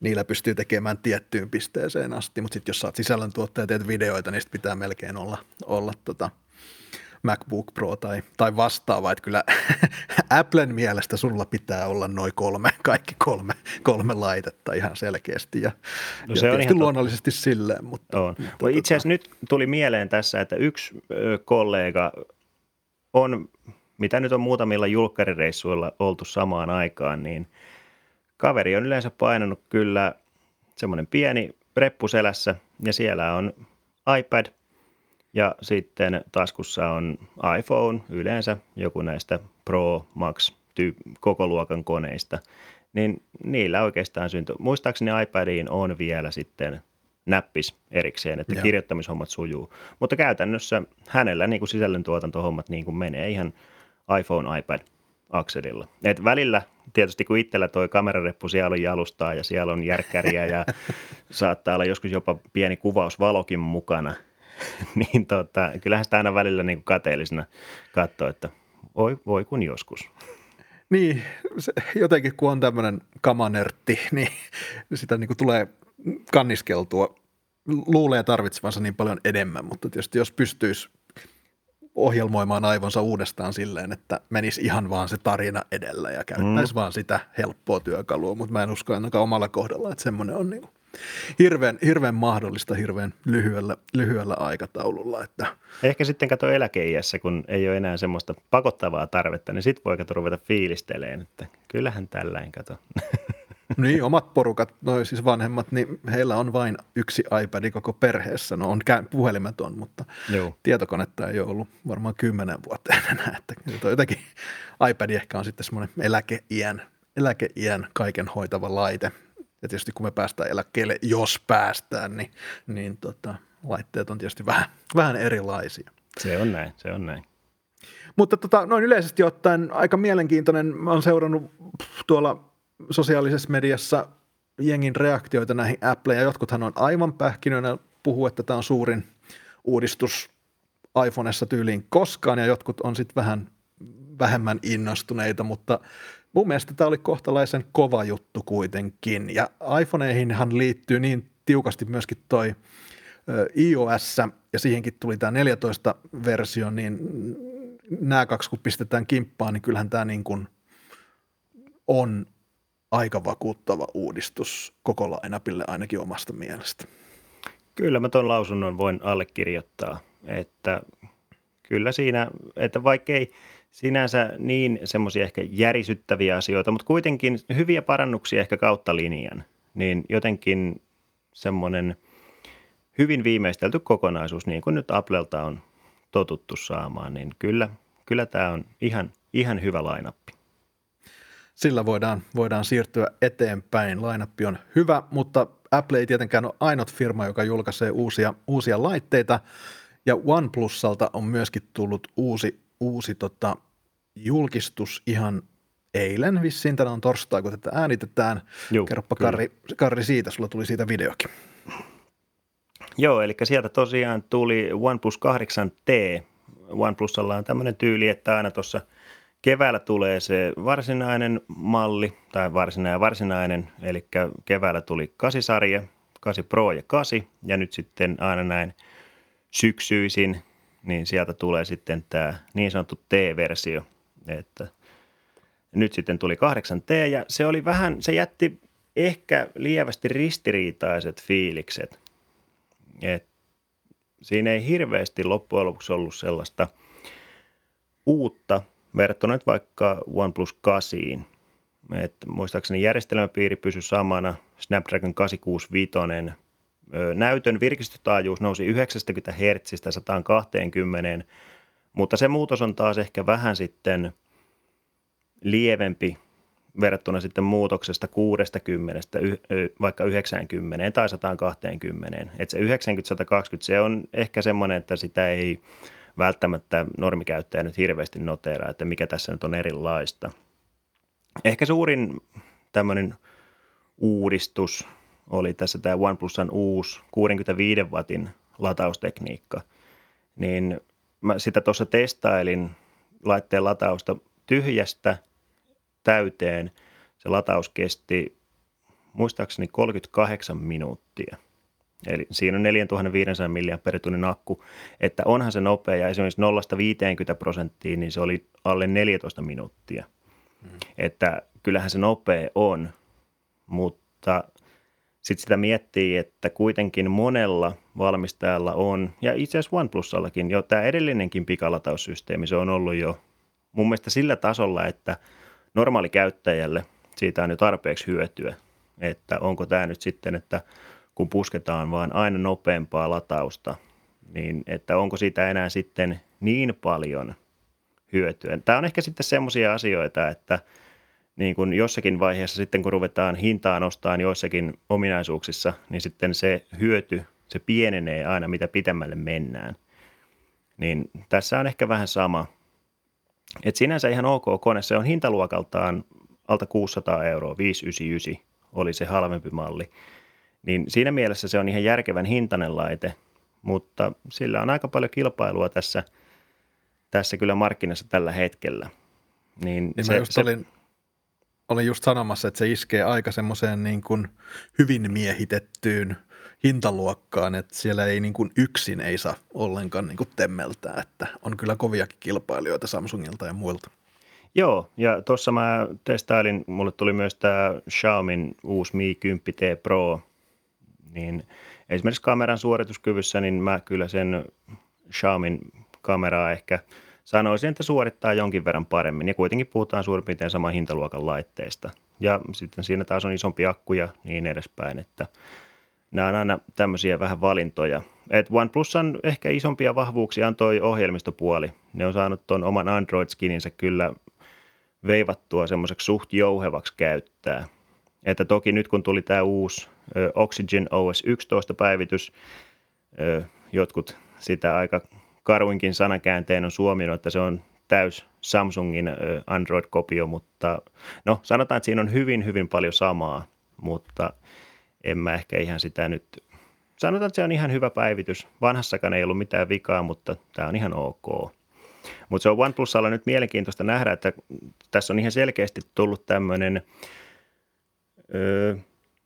niillä pystyy tekemään tiettyyn pisteeseen asti, mutta sitten jos sä oot sisällöntuottaja ja teet videoita, niin sitten pitää melkein olla, olla tota MacBook Pro tai, tai vastaava, että kyllä Applen mielestä sulla pitää olla noin kolme, kaikki kolme, kolme laitetta ihan selkeästi ja, no se ja on tietysti ihan luonnollisesti totta. Silleen. Mutta, on. Mutta itse asiassa tota... nyt tuli mieleen tässä, että yksi kollega on, mitä nyt on muutamilla julkkarireissuilla oltu samaan aikaan, niin kaveri on yleensä painanut kyllä semmoinen pieni reppu selässä ja siellä on iPad ja sitten taskussa on iPhone yleensä, joku näistä Pro Max tyyp- koko luokan koneista, niin niillä oikeastaan syntyy. Muistaakseni iPadiin on vielä sitten näppis erikseen, että ja. kirjoittamishommat sujuu, mutta käytännössä hänellä niin kuin sisällöntuotantohommat niin kuin menee ihan iPhone, iPad akselilla. Et välillä tietysti kun itsellä toi kamerareppu siellä on jalustaa ja siellä on järkkäriä ja saattaa olla joskus jopa pieni kuvausvalokin mukana, niin tota, kyllähän sitä aina välillä niin kuin kateellisena katsoo, että voi, voi kun joskus. Niin, se, jotenkin kun on tämmöinen kamanörtti, niin sitä niin kuin tulee kanniskeltua. Luulee tarvitsevansa niin paljon enemmän, mutta tietysti jos pystyisi ohjelmoimaan aivonsa uudestaan silleen, että menisi ihan vaan se tarina edellä ja käyttäisi mm. vaan sitä helppoa työkalua, mutta mä en usko ainakaan omalla kohdalla, että semmoinen on niin kuin Hirveän, hirveän mahdollista hirveän lyhyellä, lyhyellä aikataululla. Että ehkä sitten kato eläkeiässä, kun ei ole enää semmoista pakottavaa tarvetta, niin sitten voi kato ruveta fiilisteleen, että kyllähän tälläin kato. Niin, omat porukat, no siis vanhemmat, niin heillä on vain yksi iPad koko perheessä. No on puhelimet on, mutta Joo. tietokonetta ei ole ollut varmaan kymmenen vuoteen enää. Että jotenkin iPad ehkä on sitten semmoinen eläkeiän, eläkeiän kaiken hoitava laite. Ja tietysti kun me päästään eläkkeelle, jos päästään, niin, niin tota, laitteet on tietysti vähän, vähän erilaisia. Se on näin, se on näin. Mutta tota, noin yleisesti ottaen aika mielenkiintoinen. Mä oon seurannut tuolla sosiaalisessa mediassa jengin reaktioita näihin Apple, ja jotkuthan on aivan pähkinönä puhuu, että tämä on suurin uudistus iPhonessa tyyliin koskaan, ja jotkut on sitten vähän vähemmän innostuneita, mutta mun mielestä tämä oli kohtalaisen kova juttu kuitenkin, ja iPhoneihinhan liittyy niin tiukasti myöskin toi iOS, ja siihenkin tuli tämä neljätoista-versio, niin nämä kaksi kun pistetään kimppaan, niin kyllähän tämä niin kuin on aika vakuuttava uudistus koko lainapille ainakin omasta mielestä. Kyllä mä tuon lausunnon voin allekirjoittaa, että kyllä siinä, että vaikka ei sinänsä niin semmoisia ehkä järisyttäviä asioita, mutta kuitenkin hyviä parannuksia ehkä kautta linjan, niin jotenkin semmoinen hyvin viimeistelty kokonaisuus, niin kuin nyt Applelta on totuttu saamaan, niin kyllä, kyllä tämä on ihan, ihan hyvä lainappi. Sillä voidaan, voidaan siirtyä eteenpäin. Lainappi on hyvä, mutta Apple ei tietenkään ole ainut firma, joka julkaisee uusia, uusia laitteita, ja OnePlusalta on myöskin tullut uusi, uusi tota, julkistus ihan eilen vissiin, tänään on torstai, kun tätä äänitetään. Juu, kerropa Karri, Karri siitä, sulla tuli siitä videokin. Joo, eli sieltä tosiaan tuli OnePlus kahdeksan T. OnePlusalla on tämmöinen tyyli, että aina tuossa keväällä tulee se varsinainen malli, tai varsinainen varsinainen, eli keväällä tuli kahdeksan sarja, kahdeksan Pro ja kahdeksan, ja nyt sitten aina näin syksyisin, niin sieltä tulee sitten tämä niin sanottu T-versio, että nyt sitten tuli kahdeksan T, ja se oli vähän, se jätti ehkä lievästi ristiriitaiset fiilikset, että siinä ei hirveästi loppujen lopuksi ollut sellaista uutta verrattuna nyt vaikka OnePlus kahdeksaan. Et muistaakseni järjestelmäpiiri pysyi samana, Snapdragon kahdeksansataakuusikymmentäviisi, näytön virkistystaajuus nousi yhdeksästäkymmenestä hertsistä sataankahteenkymmeneen, mutta se muutos on taas ehkä vähän sitten lievempi verrattuna sitten muutoksesta kuudestakymmenestä vaikka yhdeksäänkymmeneen tai sataankahteenkymmeneen. Että se yhdeksänkymmentä sataakaksikymmentä, se on ehkä semmoinen, että sitä ei välttämättä normikäyttäjä nyt hirveästi noteeraa, että mikä tässä nyt on erilaista. Ehkä suurin tämmöinen uudistus oli tässä tämä OnePlusan uusi kuudenkymmenenviiden wattin lataustekniikka. Niin mä sitä tuossa testailin laitteen latausta tyhjästä täyteen. Se lataus kesti muistaakseni kolmekymmentäkahdeksan minuuttia. Eli siinä on neljätuhattaviisisataa milliampeeritunnin akku, että onhan se nopea, ja esimerkiksi nollasta viiteenkymmeneen prosenttia, niin se oli alle neljätoista minuuttia. Mm. Että kyllähän se nopea on, mutta sitten sitä miettii, että kuitenkin monella valmistajalla on, ja itse asiassa OnePlusallakin jo tämä edellinenkin pikalataussysteemi, se on ollut jo mun mielestä sillä tasolla, että normaali käyttäjälle siitä on jo tarpeeksi hyötyä, että onko tämä nyt sitten, että kun pusketaan vaan aina nopeampaa latausta, niin että onko siitä enää sitten niin paljon hyötyä. Tämä on ehkä sitten semmoisia asioita, että niin kuin jossakin vaiheessa sitten kun ruvetaan hintaa nostamaan joissakin ominaisuuksissa, niin sitten se hyöty, se pienenee aina mitä pitemmälle mennään. Niin tässä on ehkä vähän sama. Että sinänsä ihan ok kone, se on hintaluokaltaan alta kuusisataa euroa, viisisataayhdeksänkymmentäyhdeksän oli se halvempi malli. Niin siinä mielessä se on ihan järkevän hintainen laite, mutta sillä on aika paljon kilpailua tässä, tässä kyllä markkinassa tällä hetkellä. Niin niin se, mä just se... olin, olin just sanomassa, että se iskee aika semmoiseen niin kuin hyvin miehitettyyn hintaluokkaan, että siellä ei niin kuin yksin ei saa ollenkaan niin kuin temmeltää, että on kyllä koviakin kilpailijoita Samsungilta ja muilta. Joo, ja tuossa mä testailin, mulle tuli myös tämä Xiaomin uusi Mi kymmenen T Pro, niin esimerkiksi kameran suorituskyvyssä, niin mä kyllä sen Xiaomin kameraa ehkä sanoisin, että suorittaa jonkin verran paremmin. Ja kuitenkin puhutaan suurin piirtein saman hintaluokan laitteista. Ja sitten siinä taas on isompi akku ja niin edespäin, että nämä on aina tämmöisiä vähän valintoja. Et OnePlusan ehkä isompia vahvuuksia on toi ohjelmistopuoli. Ne on saanut tuon oman Android-skininsä kyllä veivattua semmoiseksi suht jouhevaksi käyttää. Että toki nyt kun tuli tämä uusi Oxygen O S yksitoista päivitys, jotkut sitä aika karuinkin sanakäänteen on suominut, että se on täys Samsungin Android-kopio, mutta no sanotaan, että siinä on hyvin, hyvin paljon samaa, mutta en mä ehkä ihan sitä nyt, sanotaan, että se on ihan hyvä päivitys. Vanhassakaan ei ollut mitään vikaa, mutta tämä on ihan ok. Mutta se on OnePlusalla nyt mielenkiintoista nähdä, että tässä on ihan selkeästi tullut tämmöinen Öö,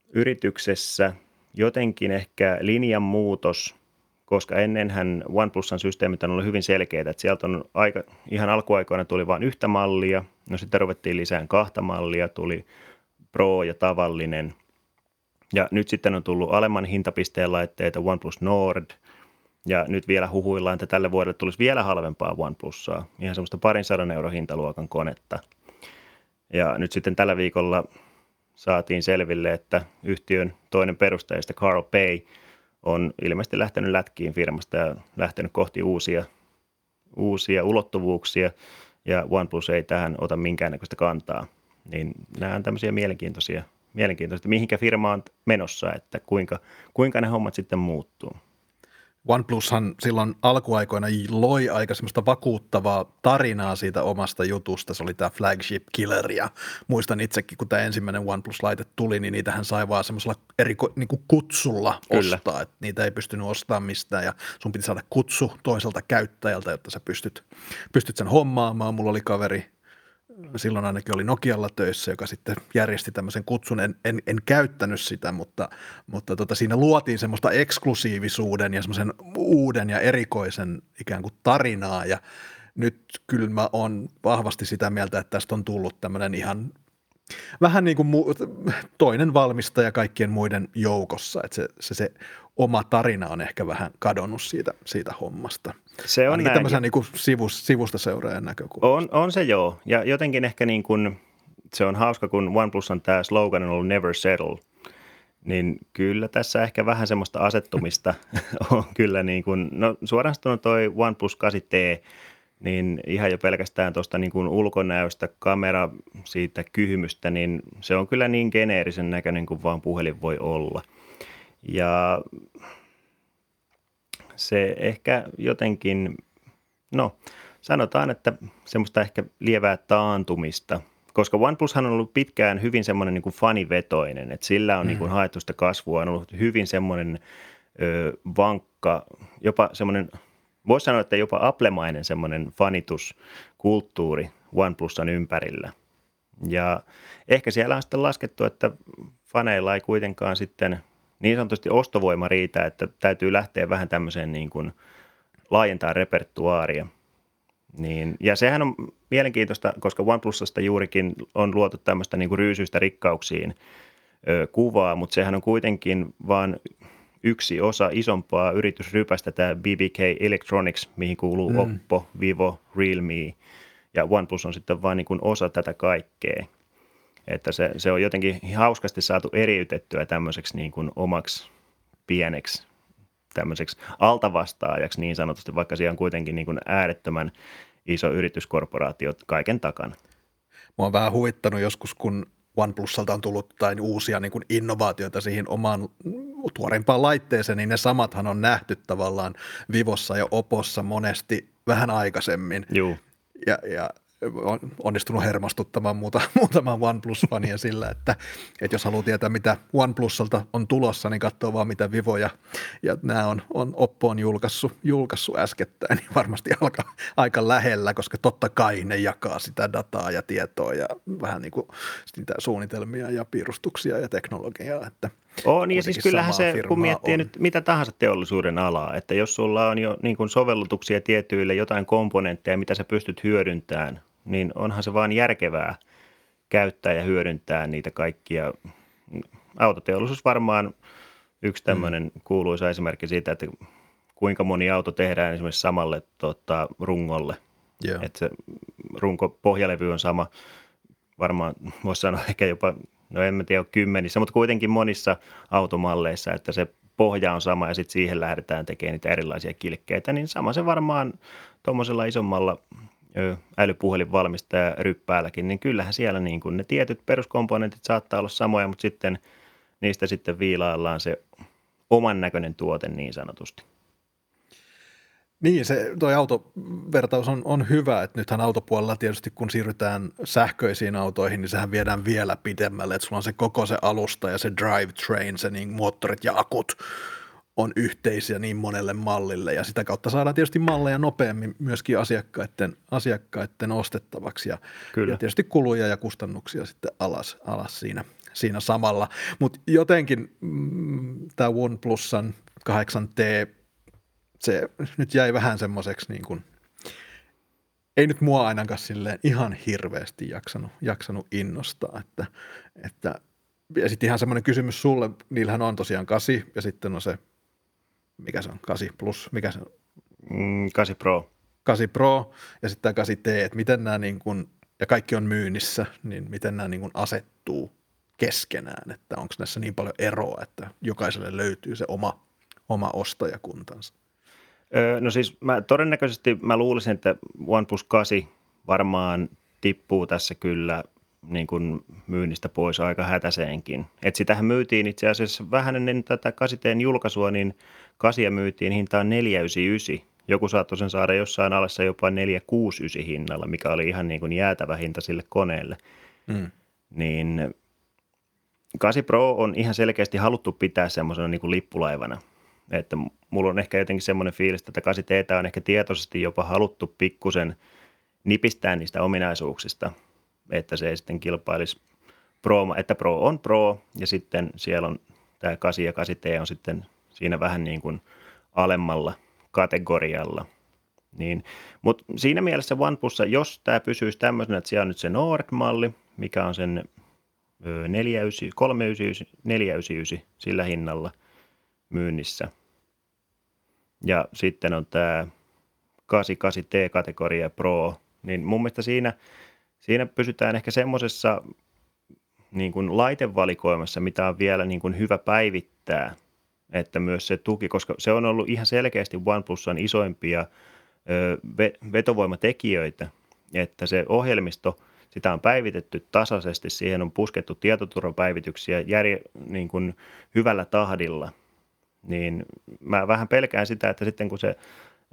yrityksessä jotenkin ehkä linjan muutos, koska ennenhän OnePlusan systeemit on ollut hyvin selkeitä, että sieltä on aika, ihan alkuaikoina tuli vain yhtä mallia, no sitten ruvettiin lisään kahta mallia, tuli Pro ja tavallinen, ja nyt sitten on tullut alemman hintapisteen laitteita, OnePlus Nord, ja nyt vielä huhuillaan, että tälle vuodelle tulisi vielä halvempaa OnePlusaa, ihan semmoista parin sadan euron hintaluokan konetta, ja nyt sitten tällä viikolla saatiin selville, että yhtiön toinen perustajista Carl Pei on ilmeisesti lähtenyt lätkiin firmasta ja lähtenyt kohti uusia, uusia ulottuvuuksia, ja OnePlus ei tähän ota minkäännäköistä kantaa. Niin nämä on tämmöisiä mielenkiintoisia, mielenkiintoisia, mihinkä firma on menossa, että kuinka, kuinka ne hommat sitten muuttuu. OnePlushan silloin alkuaikoina loi aika semmoista vakuuttavaa tarinaa siitä omasta jutusta. Se oli tämä flagship killer ja muistan itsekin, kun tämä ensimmäinen OnePlus-laite tuli, niin niitähän sai vaan semmoisella eri niin kuin kutsulla Kyllä. ostaa. Et niitä ei pystynyt ostamaan mistään ja sun piti saada kutsu toiselta käyttäjältä, jotta sä pystyt, pystyt sen hommaamaan. Mulla oli kaveri. Silloin ainakin oli Nokialla töissä, joka sitten järjesti tämmöisen kutsun. En, en, en käyttänyt sitä, mutta, mutta tota, siinä luotiin semmoista eksklusiivisuuden ja semmoisen uuden ja erikoisen ikään kuin tarinaa. Ja nyt kyllä mä oon vahvasti sitä mieltä, että tästä on tullut tämmöinen ihan vähän niin kuin mu- toinen valmistaja kaikkien muiden joukossa. Että se, se, se oma tarina on ehkä vähän kadonnut siitä, siitä hommasta. Se on ainakin näin. Tämmöisen niin kuin sivus, sivusta seuraajan näkökulmasta. On, on se joo. Ja jotenkin ehkä niin kuin, se on hauska, kun OnePlus on tämä slogan on ollut never settle. Niin kyllä tässä ehkä vähän semmoista asettumista on kyllä niin kuin, no suoraan sanottuna toi OnePlus kahdeksan T, niin ihan jo pelkästään tuosta niin kuin ulkonäöstä, kamera siitä kyhymystä, niin se on kyllä niin geneerisen näköinen kuin vaan puhelin voi olla. Ja se ehkä jotenkin, no sanotaan, että semmoista ehkä lievää taantumista, koska OnePlushan on ollut pitkään hyvin semmoinen niin kuin fanivetoinen, että sillä on mm. niin kuin haettu sitä kasvua, on ollut hyvin semmoinen ö, vankka, jopa semmoinen, voisi sanoa, että jopa applemainen semmoinen fanituskulttuuri OnePlusan ympärillä. Ja ehkä siellä on sitten laskettu, että faneilla ei kuitenkaan sitten niin sanotusti ostovoima riitä, että täytyy lähteä vähän tämmöiseen niin kuin laajentaa repertuaaria. Niin, ja sehän on mielenkiintoista, koska OnePlusasta juurikin on luotu tämmöistä niin kuin ryysyistä rikkauksiin ö, kuvaa, mutta sehän on kuitenkin vaan yksi osa isompaa yritysrypästä, tämä B B K Electronics, mihin kuuluu mm. Oppo, Vivo, Realme ja OnePlus on sitten vaan niin kuin osa tätä kaikkea. Että se, se on jotenkin hauskasti saatu eriytettyä tämmöiseksi niin kuin omaksi pieneksi tämmöiseksi altavastaajaksi niin sanotusti, vaikka siellä on kuitenkin niin kuin äärettömän iso yrityskorporaatio kaiken takana. Mua on vähän huvittanut joskus, kun OnePlusalta on tullut jotain uusia niin kuin innovaatioita siihen omaan tuoreimpaan laitteeseen, niin ne samathan on nähty tavallaan Vivossa ja Opossa monesti vähän aikaisemmin. Joo. Ja, ja on onnistunut hermostuttamaan muuta, muutaman OnePlus-fania sillä, että, että jos haluaa tietää, mitä OnePlusalta on tulossa, niin katsoo vaan, mitä Vivo ja, ja nämä on, on Oppoon julkaissut, julkaissut äskettäin, niin varmasti alka, aika lähellä, koska totta kai ne jakaa sitä dataa ja tietoa ja vähän niin kuin suunnitelmia ja piirustuksia ja teknologiaa, että on, ja siis kyllähän se, kun miettii on. Nyt mitä tahansa teollisuuden alaa, että jos sulla on jo niin kuin sovellutuksia tietyille jotain komponentteja, mitä sä pystyt hyödyntämään, niin onhan se vaan järkevää käyttää ja hyödyntää niitä kaikkia. Autoteollisuus varmaan yksi tämmöinen mm. kuuluisa esimerkki siitä, että kuinka moni auto tehdään esimerkiksi samalle tota, rungolle, yeah. että se runkopohjalevy on sama, varmaan voisi sanoa ehkä jopa no en mä tiedä kymmenissä, mutta kuitenkin monissa automalleissa, että se pohja on sama ja sitten siihen lähdetään tekemään niitä erilaisia kilkkeitä, niin sama se varmaan tuommoisella isommalla älypuhelinvalmistaja ryppäälläkin, niin kyllähän siellä niin kuin ne tietyt peruskomponentit saattaa olla samoja, mutta sitten niistä sitten viilaillaan se oman näköinen tuote niin sanotusti. Niin, se toi autovertaus on, on hyvä, että nythän autopuolella tietysti kun siirrytään sähköisiin autoihin, niin sehän viedään vielä pidemmälle, että sulla on se koko se alusta ja se drivetrain, se niin moottorit ja akut on yhteisiä niin monelle mallille ja sitä kautta saadaan tietysti malleja nopeammin myöskin asiakkaiden, asiakkaiden ostettavaksi ja, ja tietysti kuluja ja kustannuksia sitten alas, alas siinä, siinä samalla, mutta jotenkin mm, tämä OnePlusan kahdeksan T se nyt jäi vähän semmoiseksi niin kuin, ei nyt mua ainakaan silleen ihan hirveästi jaksanut, jaksanut innostaa, että, että ja sitten ihan semmoinen kysymys sulle, niillähän on tosiaan kahdeksan ja sitten on se, mikä se on, kahdeksan plus, mikä se on? Mm, kahdeksan Pro. kahdeksan Pro ja sitten tämä kahdeksan T, että miten nämä niin kuin, ja kaikki on myynnissä, niin miten nämä niin kuin asettuu keskenään, että onko näissä niin paljon eroa, että jokaiselle löytyy se oma, oma ostajakuntansa. No siis mä, todennäköisesti mä luulisin, että OnePlus kahdeksan varmaan tippuu tässä kyllä niin kuin myynnistä pois aika hätäseenkin. Et sitähän myytiin itse asiassa vähän ennen tätä kasiteen julkaisua, niin kasia myytiin hintaan neljä yhdeksänkymmentäyhdeksän. Joku saattoi sen saada jossain alessa jopa neljä kuusikymmentäyhdeksän hinnalla, mikä oli ihan niin kuin jäätävä hinta sille koneelle. Mm. Niin kasi Pro on ihan selkeästi haluttu pitää semmoisena niin kuin lippulaivana. Että mulla on ehkä jotenkin semmoinen fiilis, että kasi T:tä on ehkä tietoisesti jopa haluttu pikkusen nipistää niistä ominaisuuksista, että se ei sitten kilpailisi Pro, että Pro on Pro ja sitten siellä on tämä kasi ja kasi T on sitten siinä vähän niin kuin alemmalla kategorialla. Niin, mutta siinä mielessä OnePlussa, jos tämä pysyisi tämmöisenä, että siellä on nyt se Nord-malli, mikä on sen kolmesataayhdeksänkymmentäyhdeksän, neljäsataayhdeksänkymmentäyhdeksän sillä hinnalla myynnissä. Ja sitten on tämä kahdeksankymmentäkahdeksan T-kategoria Pro, niin mun mielestä siinä, siinä pysytään ehkä semmoisessa niin kuin laitevalikoimassa, mitä on vielä niin kuin hyvä päivittää, että myös se tuki, koska se on ollut ihan selkeästi OnePlus on isoimpia ö, vetovoimatekijöitä, että se ohjelmisto, sitä on päivitetty tasaisesti, siihen on puskettu tietoturvapäivityksiä järj- niin kuin hyvällä tahdilla, niin mä vähän pelkään sitä, että sitten kun se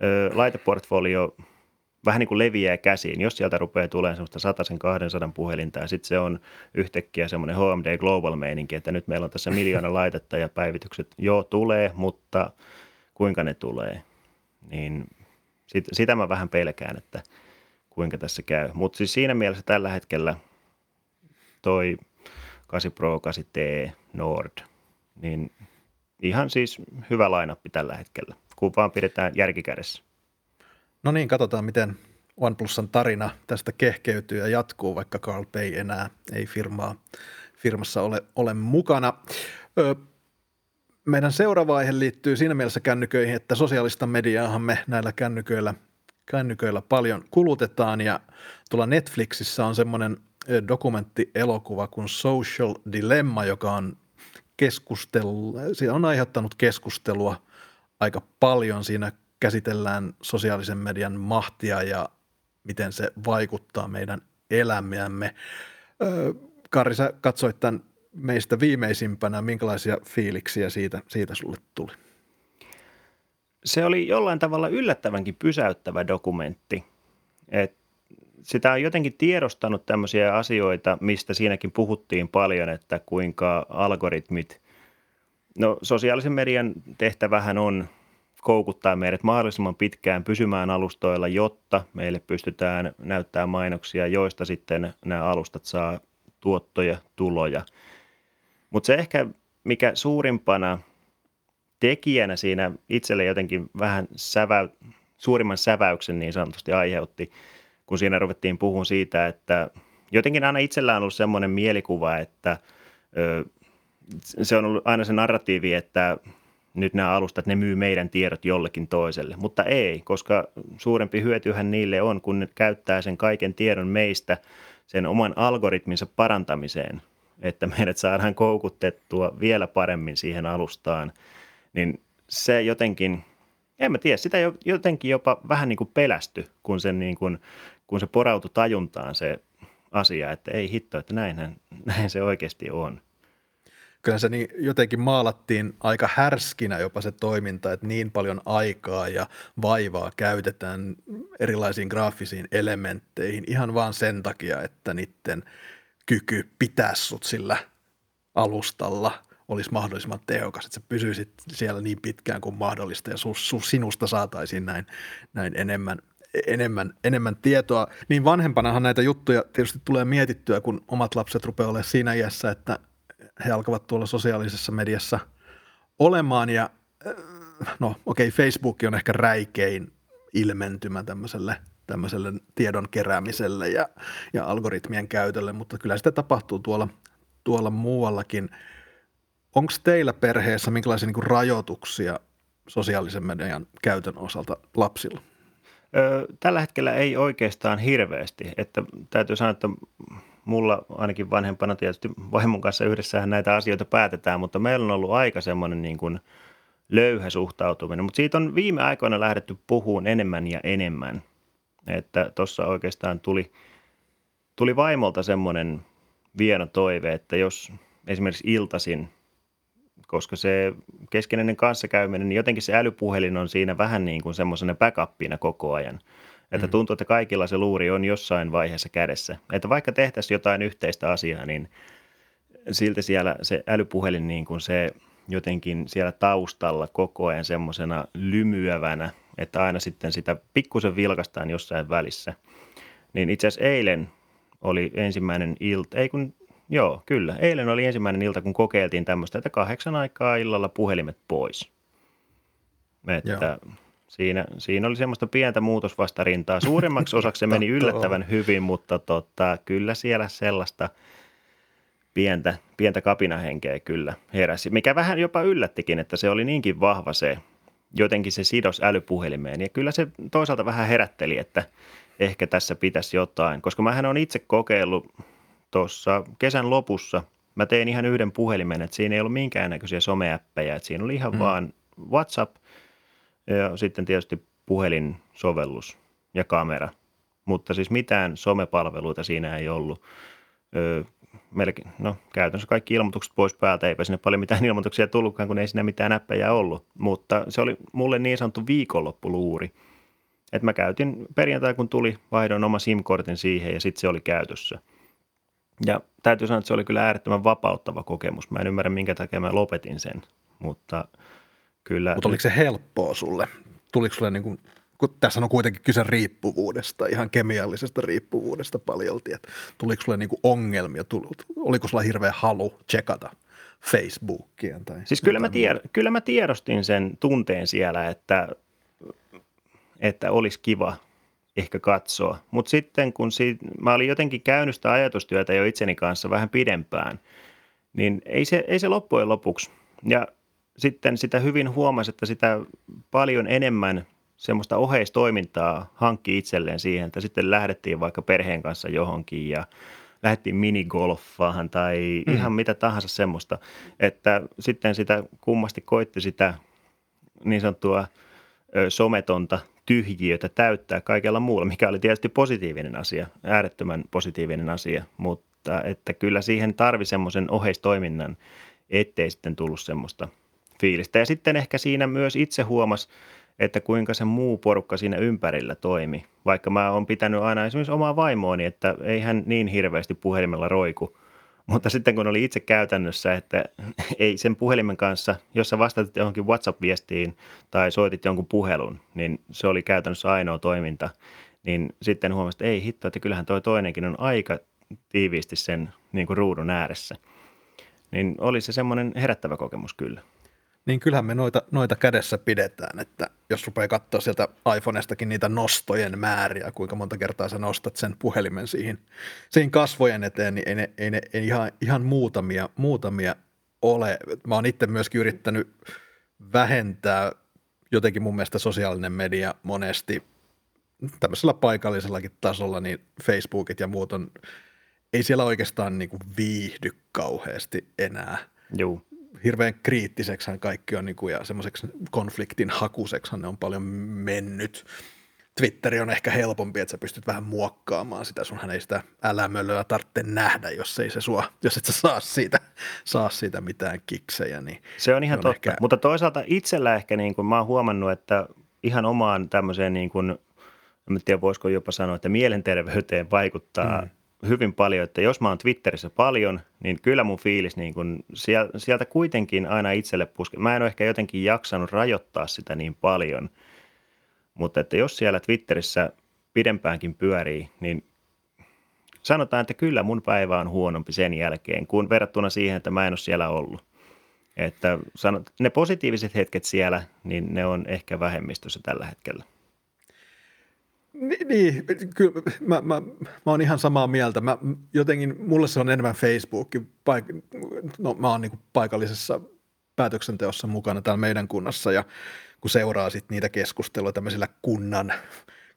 ö, laiteportfolio vähän niin kuin leviää käsiin, jos sieltä rupeaa tulemaan semmoista sataisen kahdensadan puhelinta ja sitten se on yhtäkkiä semmoinen H M D Global meininki, että nyt meillä on tässä miljoona laitetta ja päivitykset joo tulee, mutta kuinka ne tulee, niin sit, sitä mä vähän pelkään, että kuinka tässä käy. Mutta siis siinä mielessä tällä hetkellä toi kahdeksan Pro, kahdeksan T, Nord, niin ihan siis hyvä line-up tällä hetkellä, kun vaan pidetään järkikädessä. No niin, katsotaan miten OnePlusan tarina tästä kehkeytyy ja jatkuu, vaikka Carl Pei enää ei firmaa, firmassa ole, ole mukana. Ö, meidän seuraava aihe liittyy siinä mielessä kännyköihin, että sosiaalista mediaahan me näillä kännyköillä, kännyköillä paljon kulutetaan ja tuolla Netflixissä on semmoinen dokumenttielokuva kuin Social Dilemma, joka on, keskustel- se on aiheuttanut keskustelua aika paljon siinä käsitellään sosiaalisen median mahtia ja miten se vaikuttaa meidän elämäämme. Öö, Karri, sä katsoit tämän meistä viimeisimpänä. Minkälaisia fiiliksiä siitä, siitä sulle tuli? Se oli jollain tavalla yllättävänkin pysäyttävä dokumentti. Et sitä on jotenkin tiedostanut tämmöisiä asioita, mistä siinäkin puhuttiin paljon, että kuinka algoritmit, no sosiaalisen median tehtävähän on koukuttaa meidät mahdollisimman pitkään pysymään alustoilla, jotta meille pystytään näyttämään mainoksia, joista sitten nämä alustat saa tuottoja, tuloja. Mutta se ehkä, mikä suurimpana tekijänä siinä itselle jotenkin vähän sävä, suurimman säväyksen niin sanotusti aiheutti, kun siinä ruvettiin puhumaan siitä, että jotenkin aina itsellään on ollut semmoinen mielikuva, että ö, se on ollut aina se narratiivi, että nyt nämä alustat, ne myy meidän tiedot jollekin toiselle, mutta ei, koska suurempi hyötyhän niille on, kun ne käyttää sen kaiken tiedon meistä sen oman algoritminsa parantamiseen, että meidät saadaan koukutettua vielä paremmin siihen alustaan, niin se jotenkin, en mä tiedä, sitä jotenkin jopa vähän niin kuin pelästy, kun, sen niin kuin, kun se porautui tajuntaan se asia, että ei hitto, että näinhän, näin se oikeasti on. Kyllä se niin jotenkin maalattiin aika härskinä jopa se toiminta, että niin paljon aikaa ja vaivaa käytetään erilaisiin graafisiin elementteihin ihan vaan sen takia, että niiden kyky pitää sut sillä alustalla olisi mahdollisimman tehokas, että sä pysyisit siellä niin pitkään kuin mahdollista ja su, su, sinusta saataisiin näin, näin enemmän, enemmän, enemmän tietoa. Niin vanhempanahan näitä juttuja tietysti tulee mietittyä, kun omat lapset rupeaa olemaan siinä iässä, että he alkavat tuolla sosiaalisessa mediassa olemaan ja no okei, okay, Facebook on ehkä räikein ilmentymä tämmöiselle, tämmöiselle tiedon keräämiselle ja, ja algoritmien käytölle, mutta kyllä sitä tapahtuu tuolla, tuolla muuallakin. Onko teillä perheessä minkälaisia niin kuin rajoituksia sosiaalisen median käytön osalta lapsilla? Öö, tällä hetkellä ei oikeastaan hirveästi, että täytyy sanoa, että mulla ainakin vanhempana tietysti vaimon kanssa yhdessähän näitä asioita päätetään, mutta meillä on ollut aika semmoinen niin kuin löyhä suhtautuminen. Mutta siitä on viime aikoina lähdetty puhumaan enemmän ja enemmän. Että tuossa oikeastaan tuli, tuli vaimolta semmoinen vieno toive, että jos esimerkiksi iltaisin, koska se keskeinen kanssakäyminen, niin jotenkin se älypuhelin on siinä vähän niin kuin semmoisena backupina koko ajan. Että tuntuu, että kaikilla se luuri on jossain vaiheessa kädessä. Että vaikka tehtäisiin jotain yhteistä asiaa, niin silti siellä se älypuhelin niin kuin se jotenkin siellä taustalla koko ajan semmoisena lymyävänä, että aina sitten sitä pikkusen vilkaistaan jossain välissä. Niin itse asiassa eilen oli ensimmäinen ilta, ei kun, joo kyllä, eilen oli ensimmäinen ilta, kun kokeiltiin tämmöistä, että kahdeksan aikaa illalla puhelimet pois. Että siinä, siinä oli semmoista pientä muutosvastarintaa. Suurimmaksi osaksi se meni yllättävän hyvin, mutta tota, kyllä siellä sellaista pientä, pientä kapinahenkeä kyllä heräsi, mikä vähän jopa yllättikin, että se oli niinkin vahva se, jotenkin se sidos älypuhelimeen. Ja kyllä se toisaalta vähän herätteli, että ehkä tässä pitäisi jotain, koska mähän olen itse kokeillut tuossa kesän lopussa. Mä tein ihan yhden puhelimen, että siinä ei ollut minkäännäköisiä someäppejä, että siinä oli ihan mm. vaan WhatsApp ja sitten tietysti puhelinsovellus ja kamera, mutta siis mitään somepalveluita siinä ei ollut. Öö, melkein, no käytännössä kaikki ilmoitukset pois päältä, eipä sinne paljon mitään ilmoituksia tullutkaan, kun ei siinä mitään äppejä ollut, mutta se oli mulle niin sanottu viikonloppuluuri. Että mä käytin perjantai, kun tuli, vaihdoin oma SIM-kortin siihen ja sitten se oli käytössä. Ja täytyy sanoa, että se oli kyllä äärettömän vapauttava kokemus. Mä en ymmärrä, minkä takia mä lopetin sen, mutta kyllä. Mutta oliko se helppoa sulle? Tuliko sulle niin kuin, kun tässä on kuitenkin kyse riippuvuudesta, ihan kemiallisesta riippuvuudesta paljolti, että tuliko sulle niin kuin ongelmia? Oliko sulla hirveä halu tsekata Facebookien? Tai siis kyllä mä, tied, kyllä mä tiedostin sen tunteen siellä, että että olisi kiva ehkä katsoa. Mutta sitten kun si- mä olin jotenkin käynyt sitä ajatustyötä jo itseni kanssa vähän pidempään, niin ei se, ei se loppujen lopuksi. Ja sitten sitä hyvin huomasi, että sitä paljon enemmän semmoista oheistoimintaa hankki itselleen siihen, että sitten lähdettiin vaikka perheen kanssa johonkin ja lähdettiin minigolffaahan tai mm. ihan mitä tahansa semmoista. Että sitten sitä kummasti koitti sitä niin sanottua sometonta tyhjiötä täyttää kaikella muulla, mikä oli tietysti positiivinen asia, äärettömän positiivinen asia, mutta että kyllä siihen tarvi semmoisen oheistoiminnan, ettei sitten tullut semmoista fiilistä. Ja sitten ehkä siinä myös itse huomasi, että kuinka se muu porukka siinä ympärillä toimi, vaikka mä oon pitänyt aina esimerkiksi omaa vaimooni, että ei hän niin hirveästi puhelimella roiku, mutta sitten kun oli itse käytännössä, että ei sen puhelimen kanssa, jos sä vastatit johonkin WhatsApp-viestiin tai soitit jonkun puhelun, niin se oli käytännössä ainoa toiminta, niin sitten huomasin, että ei hitto, että kyllähän toi toinenkin on aika tiiviisti sen niin kuin ruudun ääressä. Niin oli se semmoinen herättävä kokemus kyllä. Niin kyllähän me noita, noita kädessä pidetään, että jos rupeaa katsoa sieltä iPhonestakin niitä nostojen määriä, kuinka monta kertaa sä nostat sen puhelimen siihen, siihen kasvojen eteen, niin ei ne, ei ne ei ihan, ihan muutamia, muutamia ole. Mä oon itse myöskin yrittänyt vähentää jotenkin mun mielestä sosiaalinen media monesti tämmöisellä paikallisellakin tasolla, niin Facebookit ja muut on, ei siellä oikeastaan niin kuin viihdy kauheasti enää. Joo. Hirveän kriittiseksihan kaikki on niin kuin, ja semmoiseksi konfliktin hakuseksihan ne on paljon mennyt. Twitteri on ehkä helpompi, että sä pystyt vähän muokkaamaan sitä, sunhan ei sitä älämölöä tarvitse nähdä, jos, ei se sua, jos et sä saa siitä, saa siitä mitään kiksejä. Niin se on ihan on totta, ehkä... mutta toisaalta itsellä ehkä niin kuin mä oon huomannut, että ihan omaan tämmöiseen, niin kuin, en tiedä voisiko jopa sanoa, että mielenterveyteen vaikuttaa mm. hyvin paljon, että jos mä oon Twitterissä paljon, niin kyllä mun fiilis niin kun sieltä kuitenkin aina itselle puske. Mä en ole ehkä jotenkin jaksanut rajoittaa sitä niin paljon, mutta että jos siellä Twitterissä pidempäänkin pyörii, niin sanotaan, että kyllä mun päivä on huonompi sen jälkeen, kun verrattuna siihen, että mä en ole siellä ollut. Että sanot, ne positiiviset hetket siellä, niin ne on ehkä vähemmistössä tällä hetkellä. Niin, kyllä mä, mä, mä oon ihan samaa mieltä. Mä, jotenkin mulle se on enemmän Facebook. Paik- no, mä oon niin kuin paikallisessa päätöksenteossa mukana täällä meidän kunnassa ja kun seuraa sit niitä keskusteluja tämmöisillä kunnan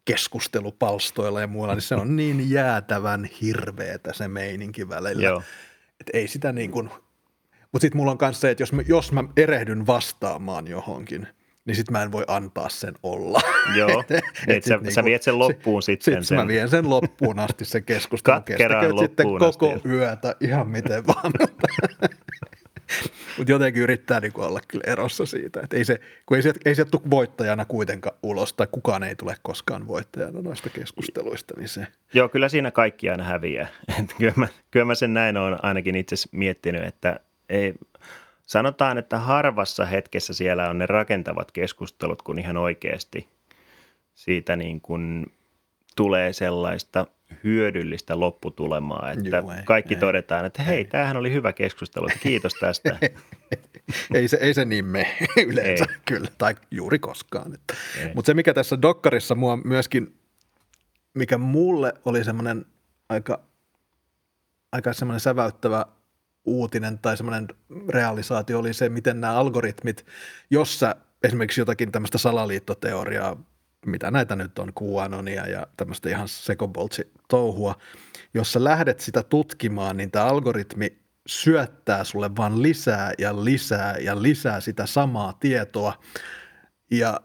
keskustelupalstoilla ja muualla, niin se on niin jäätävän hirveetä se meininki välillä. Joo. Et ei sitä niin kuin, mutta sitten mulla on myös se, että jos mä, jos mä erehdyn vastaamaan johonkin, niin sit mä en voi antaa sen olla. Joo, et, et sä, niinku, sä viet sen loppuun sit, sitten. Sit sen. Mä vien sen loppuun asti sen keskustelun. Katkeraan sitten koko asti. Yötä ihan miten vaan. Mutta jotenkin yrittää niinku olla kyllä erossa siitä, että ei se, kun ei se, ei se tule voittajana kuitenkaan ulos, tai kukaan ei tule koskaan voittajana noista keskusteluista, niin se. Joo, kyllä siinä kaikki aina häviää. Et kyllä, mä, kyllä mä sen näin olen ainakin itse miettinyt, että ei, sanotaan, että harvassa hetkessä siellä on ne rakentavat keskustelut, kun ihan oikeasti siitä niin kun tulee sellaista hyödyllistä lopputulemaa, että Juu, ei, kaikki ei. Todetaan, että hei, ei. Tämähän oli hyvä keskustelu, kiitos tästä. ei, se, ei se niin mene yleensä ei. Kyllä, tai juuri koskaan. Mutta se, mikä tässä dokkarissa mua myöskin, mikä mulle oli semmoinen aika, aika semmoinen säväyttävä uutinen tai semmoinen realisaatio oli se, miten nämä algoritmit, jos sä esimerkiksi jotakin tämmöistä salaliittoteoriaa, mitä näitä nyt on, QAnonia ja tämmöistä ihan sekoboltsi-touhua, jos sä lähdet sitä tutkimaan, niin tämä algoritmi syöttää sulle vaan lisää ja lisää ja lisää sitä samaa tietoa ja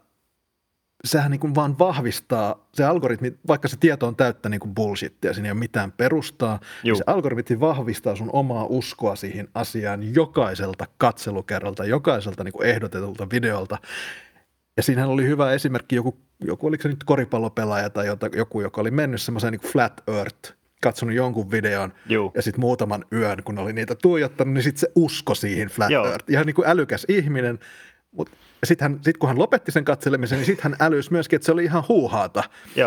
sehän niin kuin vaan vahvistaa, se algoritmi, vaikka se tieto on täyttä niin kuin bullshittia, siinä ei ole mitään perustaa, niin se algoritmi vahvistaa sun omaa uskoa siihen asiaan jokaiselta katselukerralta, jokaiselta niin kuin ehdotetulta videolta. Ja siinähän oli hyvä esimerkki, joku, joku oliko se nyt koripallopelaaja tai joku, joka oli mennyt semmoiseen niin kuin flat earth, katsonut jonkun videon Juu. ja sitten muutaman yön, kun oli niitä tuijottanut, niin sitten se usko siihen flat Joo. earth. Ihan niin kuin älykäs ihminen, mutta sitten sit kun hän lopetti sen katselemisen, niin sitten hän älysi myöskin, että se oli ihan huuhaata.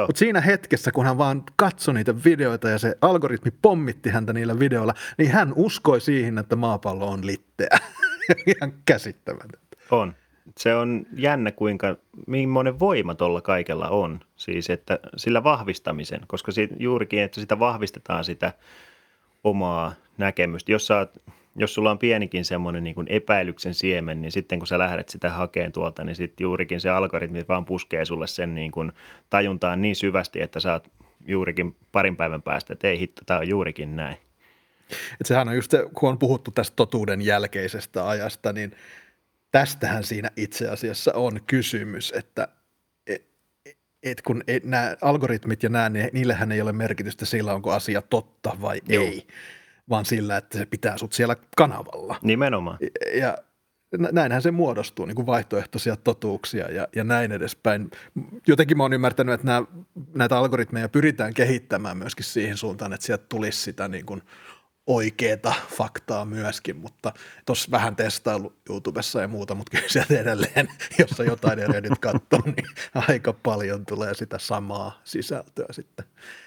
Mutta siinä hetkessä, kun hän vaan katsoi niitä videoita ja se algoritmi pommitti häntä niillä videoilla, niin hän uskoi siihen, että maapallo on litteä. Ihan käsittämätöntä. On. Se on jännä, kuinka, millainen voima tuolla kaikella on, siis että sillä vahvistamisen, koska siitä, juurikin, että sitä vahvistetaan sitä omaa näkemystä. Jos, saat, jos sulla on pienikin semmoinen niin kuin epäilyksen siemen, niin sitten kun sä lähdet sitä hakemaan tuolta, niin sitten juurikin se algoritmi vaan puskee sulle sen niin kuin tajuntaan niin syvästi, että sä oot juurikin parin päivän päästä, että ei hitto, tää on juurikin näin. Et sehän on just se, kun on puhuttu tästä totuuden jälkeisestä ajasta, niin tästähän siinä itse asiassa on kysymys, että et, et kun et, nämä algoritmit ja nämä, niin niillähän ei ole merkitystä sillä, onko asia totta vai Joo. ei, vaan sillä, että se pitää sut siellä kanavalla. Nimenomaan. Ja näinhän se muodostuu, niin kuin vaihtoehtoisia totuuksia ja, ja näin edespäin. Jotenkin mä oon ymmärtänyt, että nämä, näitä algoritmeja pyritään kehittämään myöskin siihen suuntaan, että sieltä tulisi sitä niin kuin oikeeta faktaa myöskin, mutta tuossa vähän testaillut YouTubessa ja muuta, mutta kyllä sieltä edelleen, jos sä jotain edelleen katsoo, niin aika paljon tulee sitä samaa sisältöä sitten,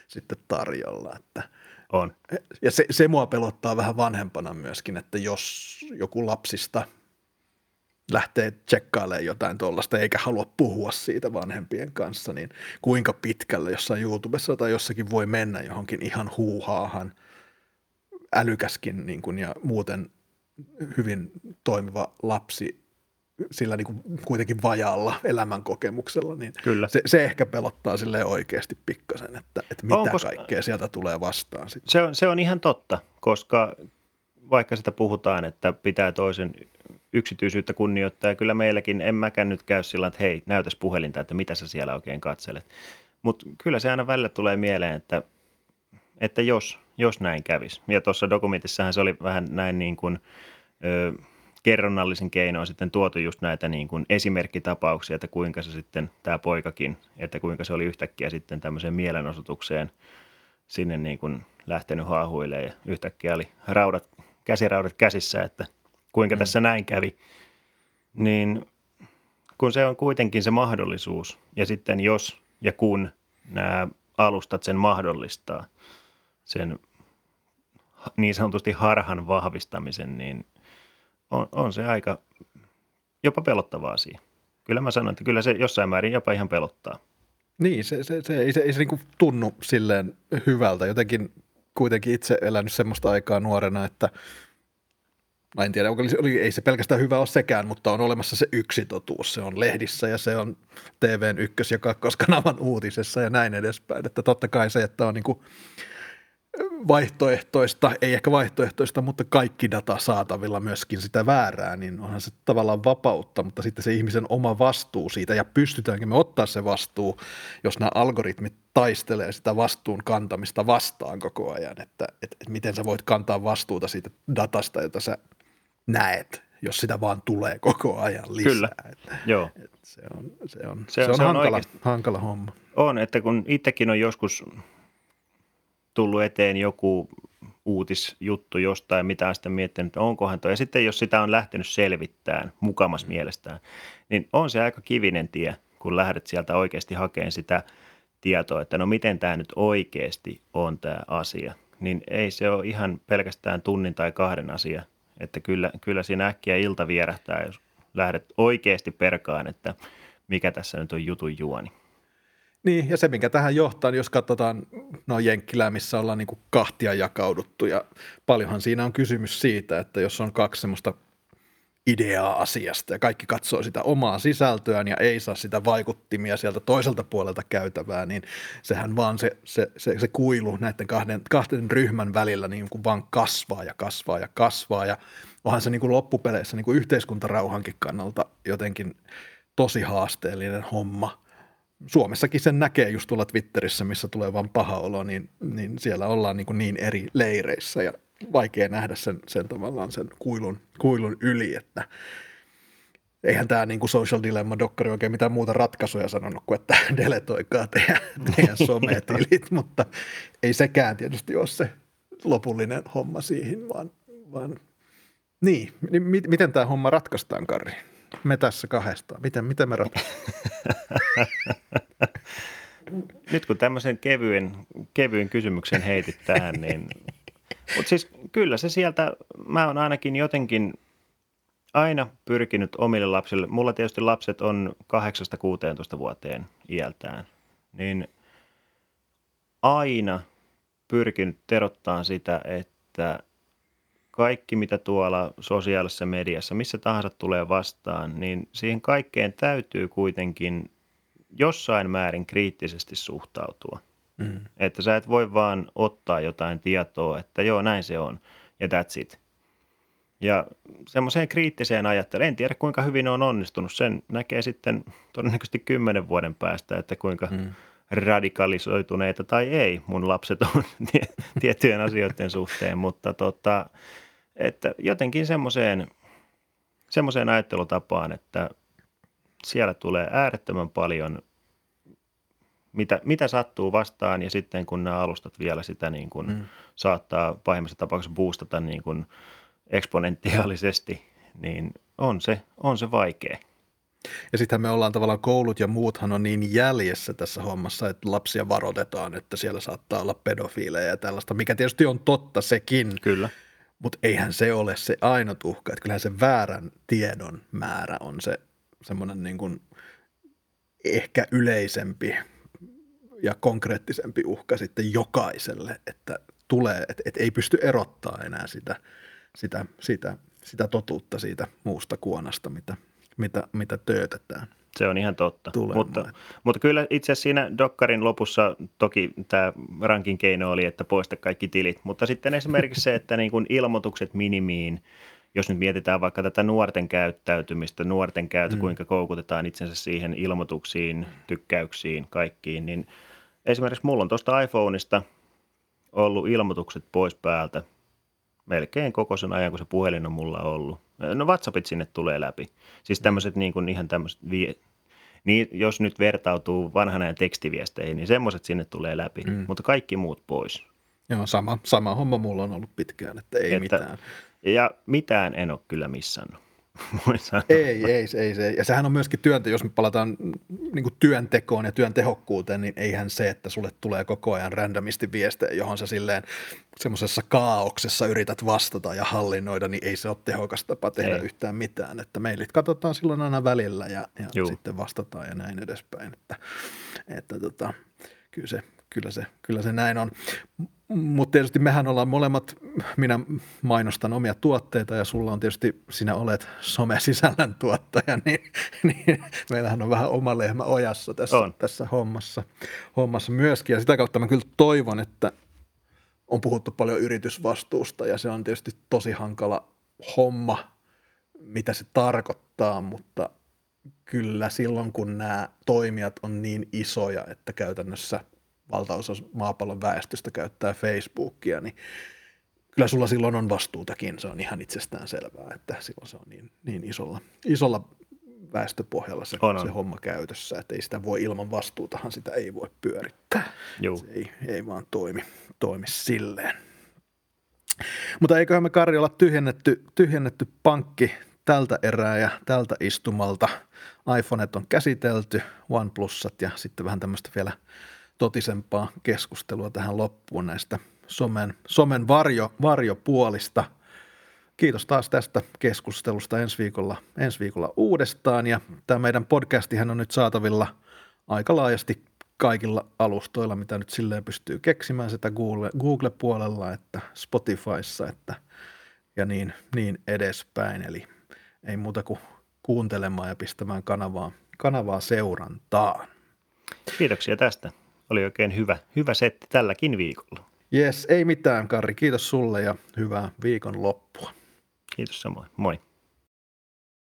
sitten tarjolla. Että. On. Ja se, se mua pelottaa vähän vanhempana myöskin, että jos joku lapsista lähtee tsekkailemaan jotain tuollaista eikä halua puhua siitä vanhempien kanssa, niin kuinka pitkälle jossain YouTubessa tai jossakin voi mennä johonkin ihan huuhaahan, älykäskin niin kuin, ja muuten hyvin toimiva lapsi sillä niin kuin, kuitenkin vajaalla elämänkokemuksella, niin se, se ehkä pelottaa silleen oikeasti pikkasen, että, että mitä on, koska kaikkea sieltä tulee vastaan. Se on, se on ihan totta, koska vaikka sitä puhutaan, että pitää toisen yksityisyyttä kunnioittaa, ja kyllä meilläkin en mäkään nyt käy sillä, että hei, näytäs puhelinta, että mitä sä siellä oikein katselet. Mutta kyllä se aina välillä tulee mieleen, että, että jos... Jos näin kävisi. Ja tuossa dokumentissahan se oli vähän näin niin kuin ö, kerronnallisen keinoin sitten tuotu just näitä niin kuin esimerkkitapauksia, että kuinka se sitten, tämä poikakin, että kuinka se oli yhtäkkiä sitten tämmöiseen mielenosoitukseen sinne niin kuin lähtenyt haahuilemaan ja yhtäkkiä oli raudat, käsiraudat käsissä, että kuinka mm. tässä näin kävi. Niin kun se on kuitenkin se mahdollisuus ja sitten jos ja kun nämä alustat sen mahdollistaa, sen niin sanotusti harhan vahvistamisen, niin on, on se aika jopa pelottava asia. Kyllä mä sanon, että kyllä se jossain määrin jopa ihan pelottaa. Niin, se, se, se, ei se, ei se niin kuin tunnu silleen hyvältä. Jotenkin kuitenkin itse elänyt semmoista aikaa nuorena, että mä en tiedä, ei se pelkästään hyvä ole sekään, mutta on olemassa se yksi totuus. Se on lehdissä ja se on T V:n ykkös- ja kakkoskanavan uutisessa ja näin edespäin. Että totta kai se, että on niin kuin vaihtoehtoista, ei ehkä vaihtoehtoista, mutta kaikki data saatavilla myöskin sitä väärää, niin onhan se tavallaan vapautta, mutta sitten se ihmisen oma vastuu siitä, ja pystytäänkö me ottaa se vastuu, jos nämä algoritmit taistelee sitä vastuun kantamista vastaan koko ajan, että, että, että miten sä voit kantaa vastuuta siitä datasta, jota sä näet, jos sitä vaan tulee koko ajan lisää. Kyllä, että, joo. Että se on, se on, se, se on, se on hankala, hankala homma. On, että kun itsekin on joskus tullut eteen joku uutisjuttu jostain, mitä on sitten miettinyt, että onkohan tuo. Ja sitten jos sitä on lähtenyt selvittämään mukamas mm. mielestään, niin on se aika kivinen tie, kun lähdet sieltä oikeasti hakemaan sitä tietoa, että no miten tämä nyt oikeasti on tämä asia. Niin ei se ole ihan pelkästään tunnin tai kahden asia, että kyllä, kyllä siinä äkkiä ilta vierähtää, jos lähdet oikeasti perkaan, että mikä tässä nyt on jutun juoni. Niin, ja se, minkä tähän johtaa, niin jos katsotaan no Jenkkilää, missä ollaan niin kuin kahtia jakauduttu, ja paljonhan siinä on kysymys siitä, että jos on kaksi semmoista ideaa asiasta, ja kaikki katsoo sitä omaa sisältöään, ja ei saa sitä vaikuttimia sieltä toiselta puolelta käytävää, niin sehän vaan se, se, se, se kuilu näiden kahden, kahden ryhmän välillä niin kuin vaan kasvaa ja kasvaa ja kasvaa, ja onhan se niin kuin loppupeleissä niin kuin yhteiskuntarauhankin kannalta jotenkin tosi haasteellinen homma. Suomessakin sen näkee just tuolla Twitterissä, missä tulee vaan paha olo, niin, niin siellä ollaan niin, kuin niin eri leireissä ja vaikea nähdä sen, sen tavallaan sen kuilun, kuilun yli, että eihän tämä niin kuin Social Dilemma-dokkari oikein mitään muuta ratkaisuja sanonut kuin, että deletoikaa teidän, teidän sometilit, mutta ei sekään tietysti ole se lopullinen homma siihen, vaan, vaan niin, niin miten tämä homma ratkaistaan, Karri? Me tässä kahdestaan. Miten, miten me ratkaistaan? Nyt kun tämmöisen kevyen, kevyen kysymyksen heitit tähän, niin mutta siis kyllä se sieltä, mä oon ainakin jotenkin aina pyrkinyt omille lapsille, mulla tietysti lapset on kahdeksasta kuuteentoista vuoteen iältään, niin aina pyrkinyt terottaan sitä, että kaikki mitä tuolla sosiaalisessa mediassa, missä tahansa tulee vastaan, niin siihen kaikkeen täytyy kuitenkin jossain määrin kriittisesti suhtautua. Mm. Että sä et voi vaan ottaa jotain tietoa, että joo näin se on ja that's it. Ja semmoiseen kriittiseen ajatteluun, en tiedä kuinka hyvin on onnistunut, sen näkee sitten todennäköisesti kymmenen vuoden päästä, että kuinka mm. radikalisoituneita tai ei mun lapset on tiettyjen asioiden suhteen, mutta tota, että jotenkin semmoiseen, semmoiseen ajattelutapaan, että siellä tulee äärettömän paljon, mitä, mitä sattuu vastaan, ja sitten kun nämä alustat vielä sitä niin kuin mm. saattaa pahimmassa tapauksessa boostata niin kuin eksponentiaalisesti, niin on se, on se vaikea. Ja sittenhän me ollaan tavallaan, koulut ja muuthan on niin jäljessä tässä hommassa, että lapsia varoitetaan, että siellä saattaa olla pedofiileja ja tällaista, mikä tietysti on totta sekin. Kyllä. Mutta eihän se ole se ainut uhka, että kyllähän se väärän tiedon määrä on se semmoinen niin kuin ehkä yleisempi ja konkreettisempi uhka sitten jokaiselle, että tulee, että, että ei pysty erottaa enää sitä, sitä, sitä, sitä totuutta siitä muusta kuonasta, mitä, mitä, mitä töötetään. Se on ihan totta, mutta, mutta kyllä itse asiassa siinä dokkarin lopussa toki tämä rankin keino oli, että poista kaikki tilit, mutta sitten esimerkiksi se, että niin kun ilmoitukset minimiin, jos nyt mietitään vaikka tätä nuorten käyttäytymistä, nuorten käytö, mm. kuinka koukutetaan itsensä siihen ilmoituksiin, tykkäyksiin, kaikkiin, niin esimerkiksi mulla on tuosta iPhoneista ollut ilmoitukset pois päältä melkein koko sen ajan, kun se puhelin on mulla ollut. No WhatsAppit sinne tulee läpi. Siis tämmöiset niin kuin ihan tämmöiset, niin jos nyt vertautuu vanhan ajan tekstiviesteihin, niin semmoiset sinne tulee läpi, mm. mutta kaikki muut pois. Joo, sama, sama homma mulla on ollut pitkään, että ei että, mitään. Ja mitään en ole kyllä missannut. Ei, ei, ei, ei. Ja sehän on myöskin työnteko, jos me palataan niin työntekoon ja työn tehokkuuteen, niin eihän se, että sulle tulee koko ajan randomisti viestejä, johon sä silleen semmoisessa kaauksessa yrität vastata ja hallinnoida, niin ei se ole tehokas tapa tehdä ei. yhtään mitään. Että meilit katsotaan silloin aina välillä ja, ja sitten vastataan ja näin edespäin. Että, että tota, kyllä, se, kyllä, se, kyllä se näin on. Mutta tietysti mehän ollaan molemmat, minä mainostan omia tuotteita ja sulla on tietysti, sinä olet some-sisällön tuottaja, niin, niin meillähän on vähän oma lehmä ojassa tässä, tässä hommassa, hommassa myöskin. Ja sitä kautta mä kyllä toivon, että on puhuttu paljon yritysvastuusta, ja se on tietysti tosi hankala homma, mitä se tarkoittaa, mutta kyllä silloin, kun nämä toimijat on niin isoja, että käytännössä valtaosa maapallon väestöstä käyttää Facebookia, niin kyllä sulla silloin on vastuutakin, se on ihan itsestään selvää, että silloin se on niin, niin isolla, isolla väestöpohjalla se, se homma käytössä, että ei sitä voi ilman vastuutahan, sitä ei voi pyörittää. Juu. Se ei, ei vaan toimi, toimi silleen. Mutta eiköhän me, Karri, olla tyhjennetty, tyhjennetty pankki tältä erää ja tältä istumalta. iPhonet on käsitelty, OnePlusat ja sitten vähän tämmöistä vielä totisempaa keskustelua tähän loppuun näistä somen, somen varjo, varjopuolista. Kiitos taas tästä keskustelusta ensi viikolla, ensi viikolla uudestaan, ja tämä meidän podcastihan on nyt saatavilla aika laajasti kaikilla alustoilla, mitä nyt silleen pystyy keksimään, sitä Google, Google-puolella, että Spotifyssa, että ja niin, niin edespäin, eli ei muuta kuin kuuntelemaan ja pistämään kanavaa, kanavaa seurantaan. Kiitoksia tästä. Oli oikein hyvä, hyvä setti tälläkin viikolla. Jes, ei mitään, Karri. Kiitos sulle ja hyvää viikon loppua. Kiitos samoin. Moi.